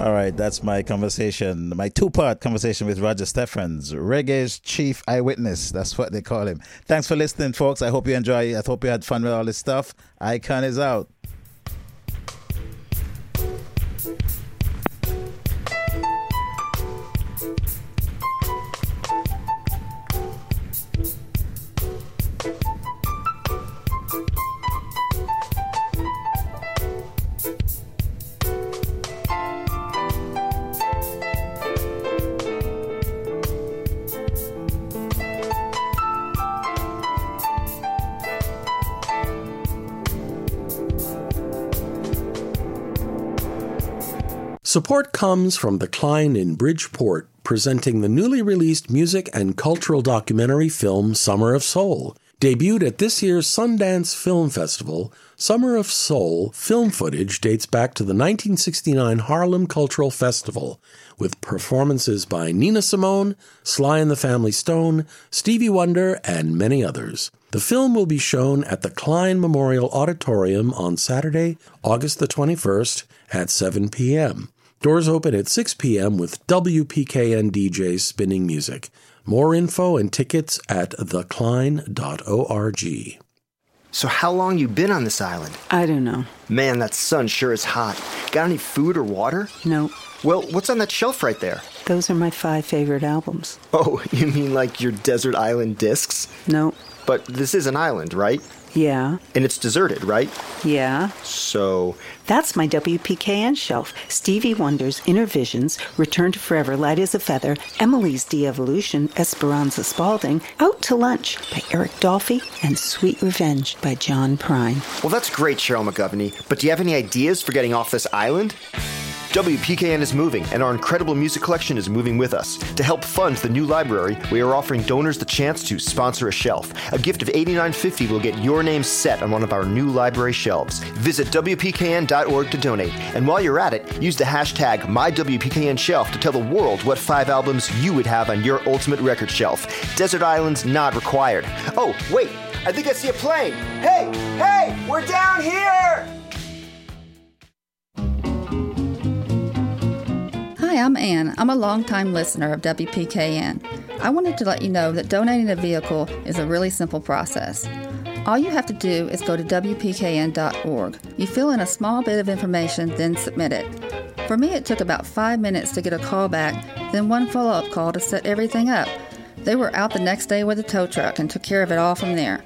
All right, that's my conversation, my two-part conversation with Roger Steffens, reggae's chief eyewitness. That's what they call him. Thanks for listening, folks. I hope you enjoy. I hope you had fun with all this stuff. Icon is out. Support comes from the Klein in Bridgeport, presenting the newly released music and cultural documentary film Summer of Soul. Debuted at this year's Sundance Film Festival, Summer of Soul film footage dates back to the nineteen sixty-nine Harlem Cultural Festival, with performances by Nina Simone, Sly and the Family Stone, Stevie Wonder, and many others. The film will be shown at the Klein Memorial Auditorium on Saturday, August the twenty-first at seven p.m. Doors open at six p.m. with W P K N D Js spinning music. More info and tickets at the klein dot org. So how long you been on this island? I don't know. Man, that sun sure is hot. Got any food or water? No. Well, what's on that shelf right there? Those are my five favorite albums. Oh, you mean like your desert island discs? No. But this is an island, right? Yeah. And it's deserted, right? Yeah. So... That's my W P K N shelf. Stevie Wonder's Inner Visions, Return to Forever, Light as a Feather, Emily's De-Evolution, Esperanza Spalding, Out to Lunch by Eric Dolphy, and Sweet Revenge by John Prine. Well, that's great, Cheryl McGovney, but do you have any ideas for getting off this island? W P K N is moving, and our incredible music collection is moving with us. To help fund the new library, we are offering donors the chance to sponsor a shelf. A gift of eighty-nine dollars and fifty cents will get your name set on one of our new library shelves. Visit W P K N dot org to donate, and while you're at it, use the hashtag MyWPKNShelf to tell the world what five albums you would have on your ultimate record shelf. Desert Islands not required. Oh, wait, I think I see a plane. Hey, hey, we're down here! Hi, I'm Ann. I'm a longtime listener of W P K N. I wanted to let you know that donating a vehicle is a really simple process. All you have to do is go to W P K N dot org. You fill in a small bit of information, then submit it. For me, it took about five minutes to get a call back, then one follow-up call to set everything up. They were out the next day with a tow truck and took care of it all from there.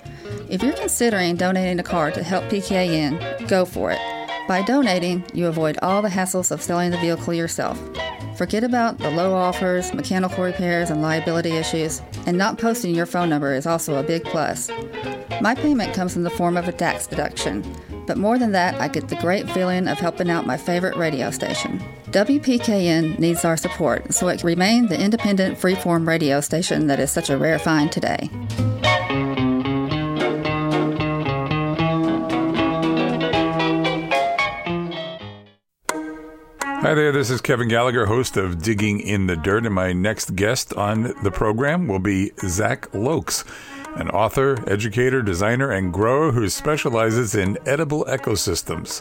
If you're considering donating a car to help P K N, go for it. By donating, you avoid all the hassles of selling the vehicle yourself. Forget about the low offers, mechanical repairs, and liability issues, and not posting your phone number is also a big plus. My payment comes in the form of a tax deduction, but more than that, I get the great feeling of helping out my favorite radio station. W P K N needs our support, so it can remain the independent, freeform radio station that is such a rare find today. Hi there, this is Kevin Gallagher, host of Digging in the Dirt, and my next guest on the program will be Zach Lokes, an author, educator, designer, and grower who specializes in edible ecosystems.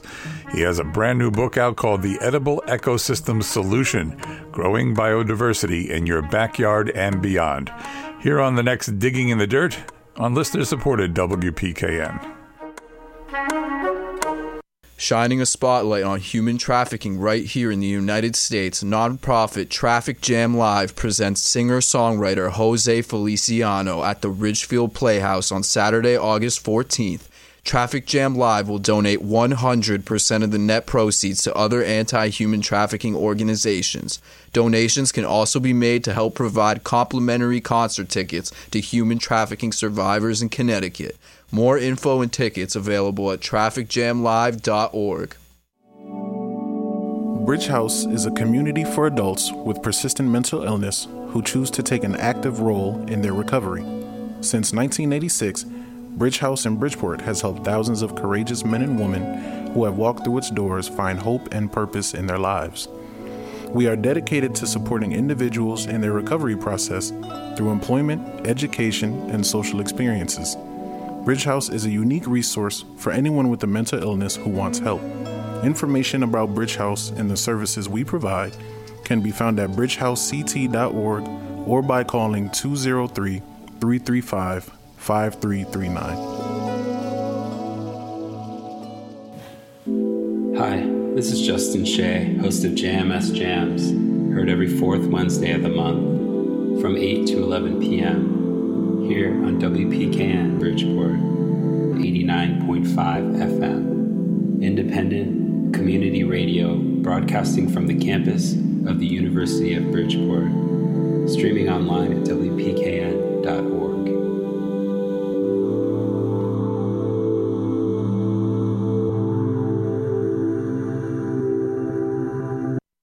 He has a brand new book out called The Edible Ecosystem Solution, Growing Biodiversity in Your Backyard and Beyond. Here on the next Digging in the Dirt on listener-supported W P K N. shining a spotlight on human trafficking right here in the United States, nonprofit Traffic Jam Live presents singer-songwriter Jose Feliciano at the Ridgefield Playhouse on Saturday, August fourteenth. Traffic Jam Live will donate one hundred percent of the net proceeds to other anti-human trafficking organizations. Donations can also be made to help provide complimentary concert tickets to human trafficking survivors in Connecticut. More info and tickets available at traffic jam live dot org. Bridge House is a community for adults with persistent mental illness who choose to take an active role in their recovery. Since nineteen eighty-six, Bridge House in Bridgeport has helped thousands of courageous men and women who have walked through its doors find hope and purpose in their lives. We are dedicated to supporting individuals in their recovery process through employment, education, and social experiences. Bridge House is a unique resource for anyone with a mental illness who wants help. Information about Bridge House and the services we provide can be found at bridge house c t dot org or by calling two oh three, three three five, three three five five. five three three nine. Hi, this is Justin Shea, host of Jam S Jams, heard every fourth Wednesday of the month from eight to eleven p.m. here on W P K N Bridgeport, eighty-nine point five F M, independent community radio broadcasting from the campus of the University of Bridgeport, streaming online at W P K N.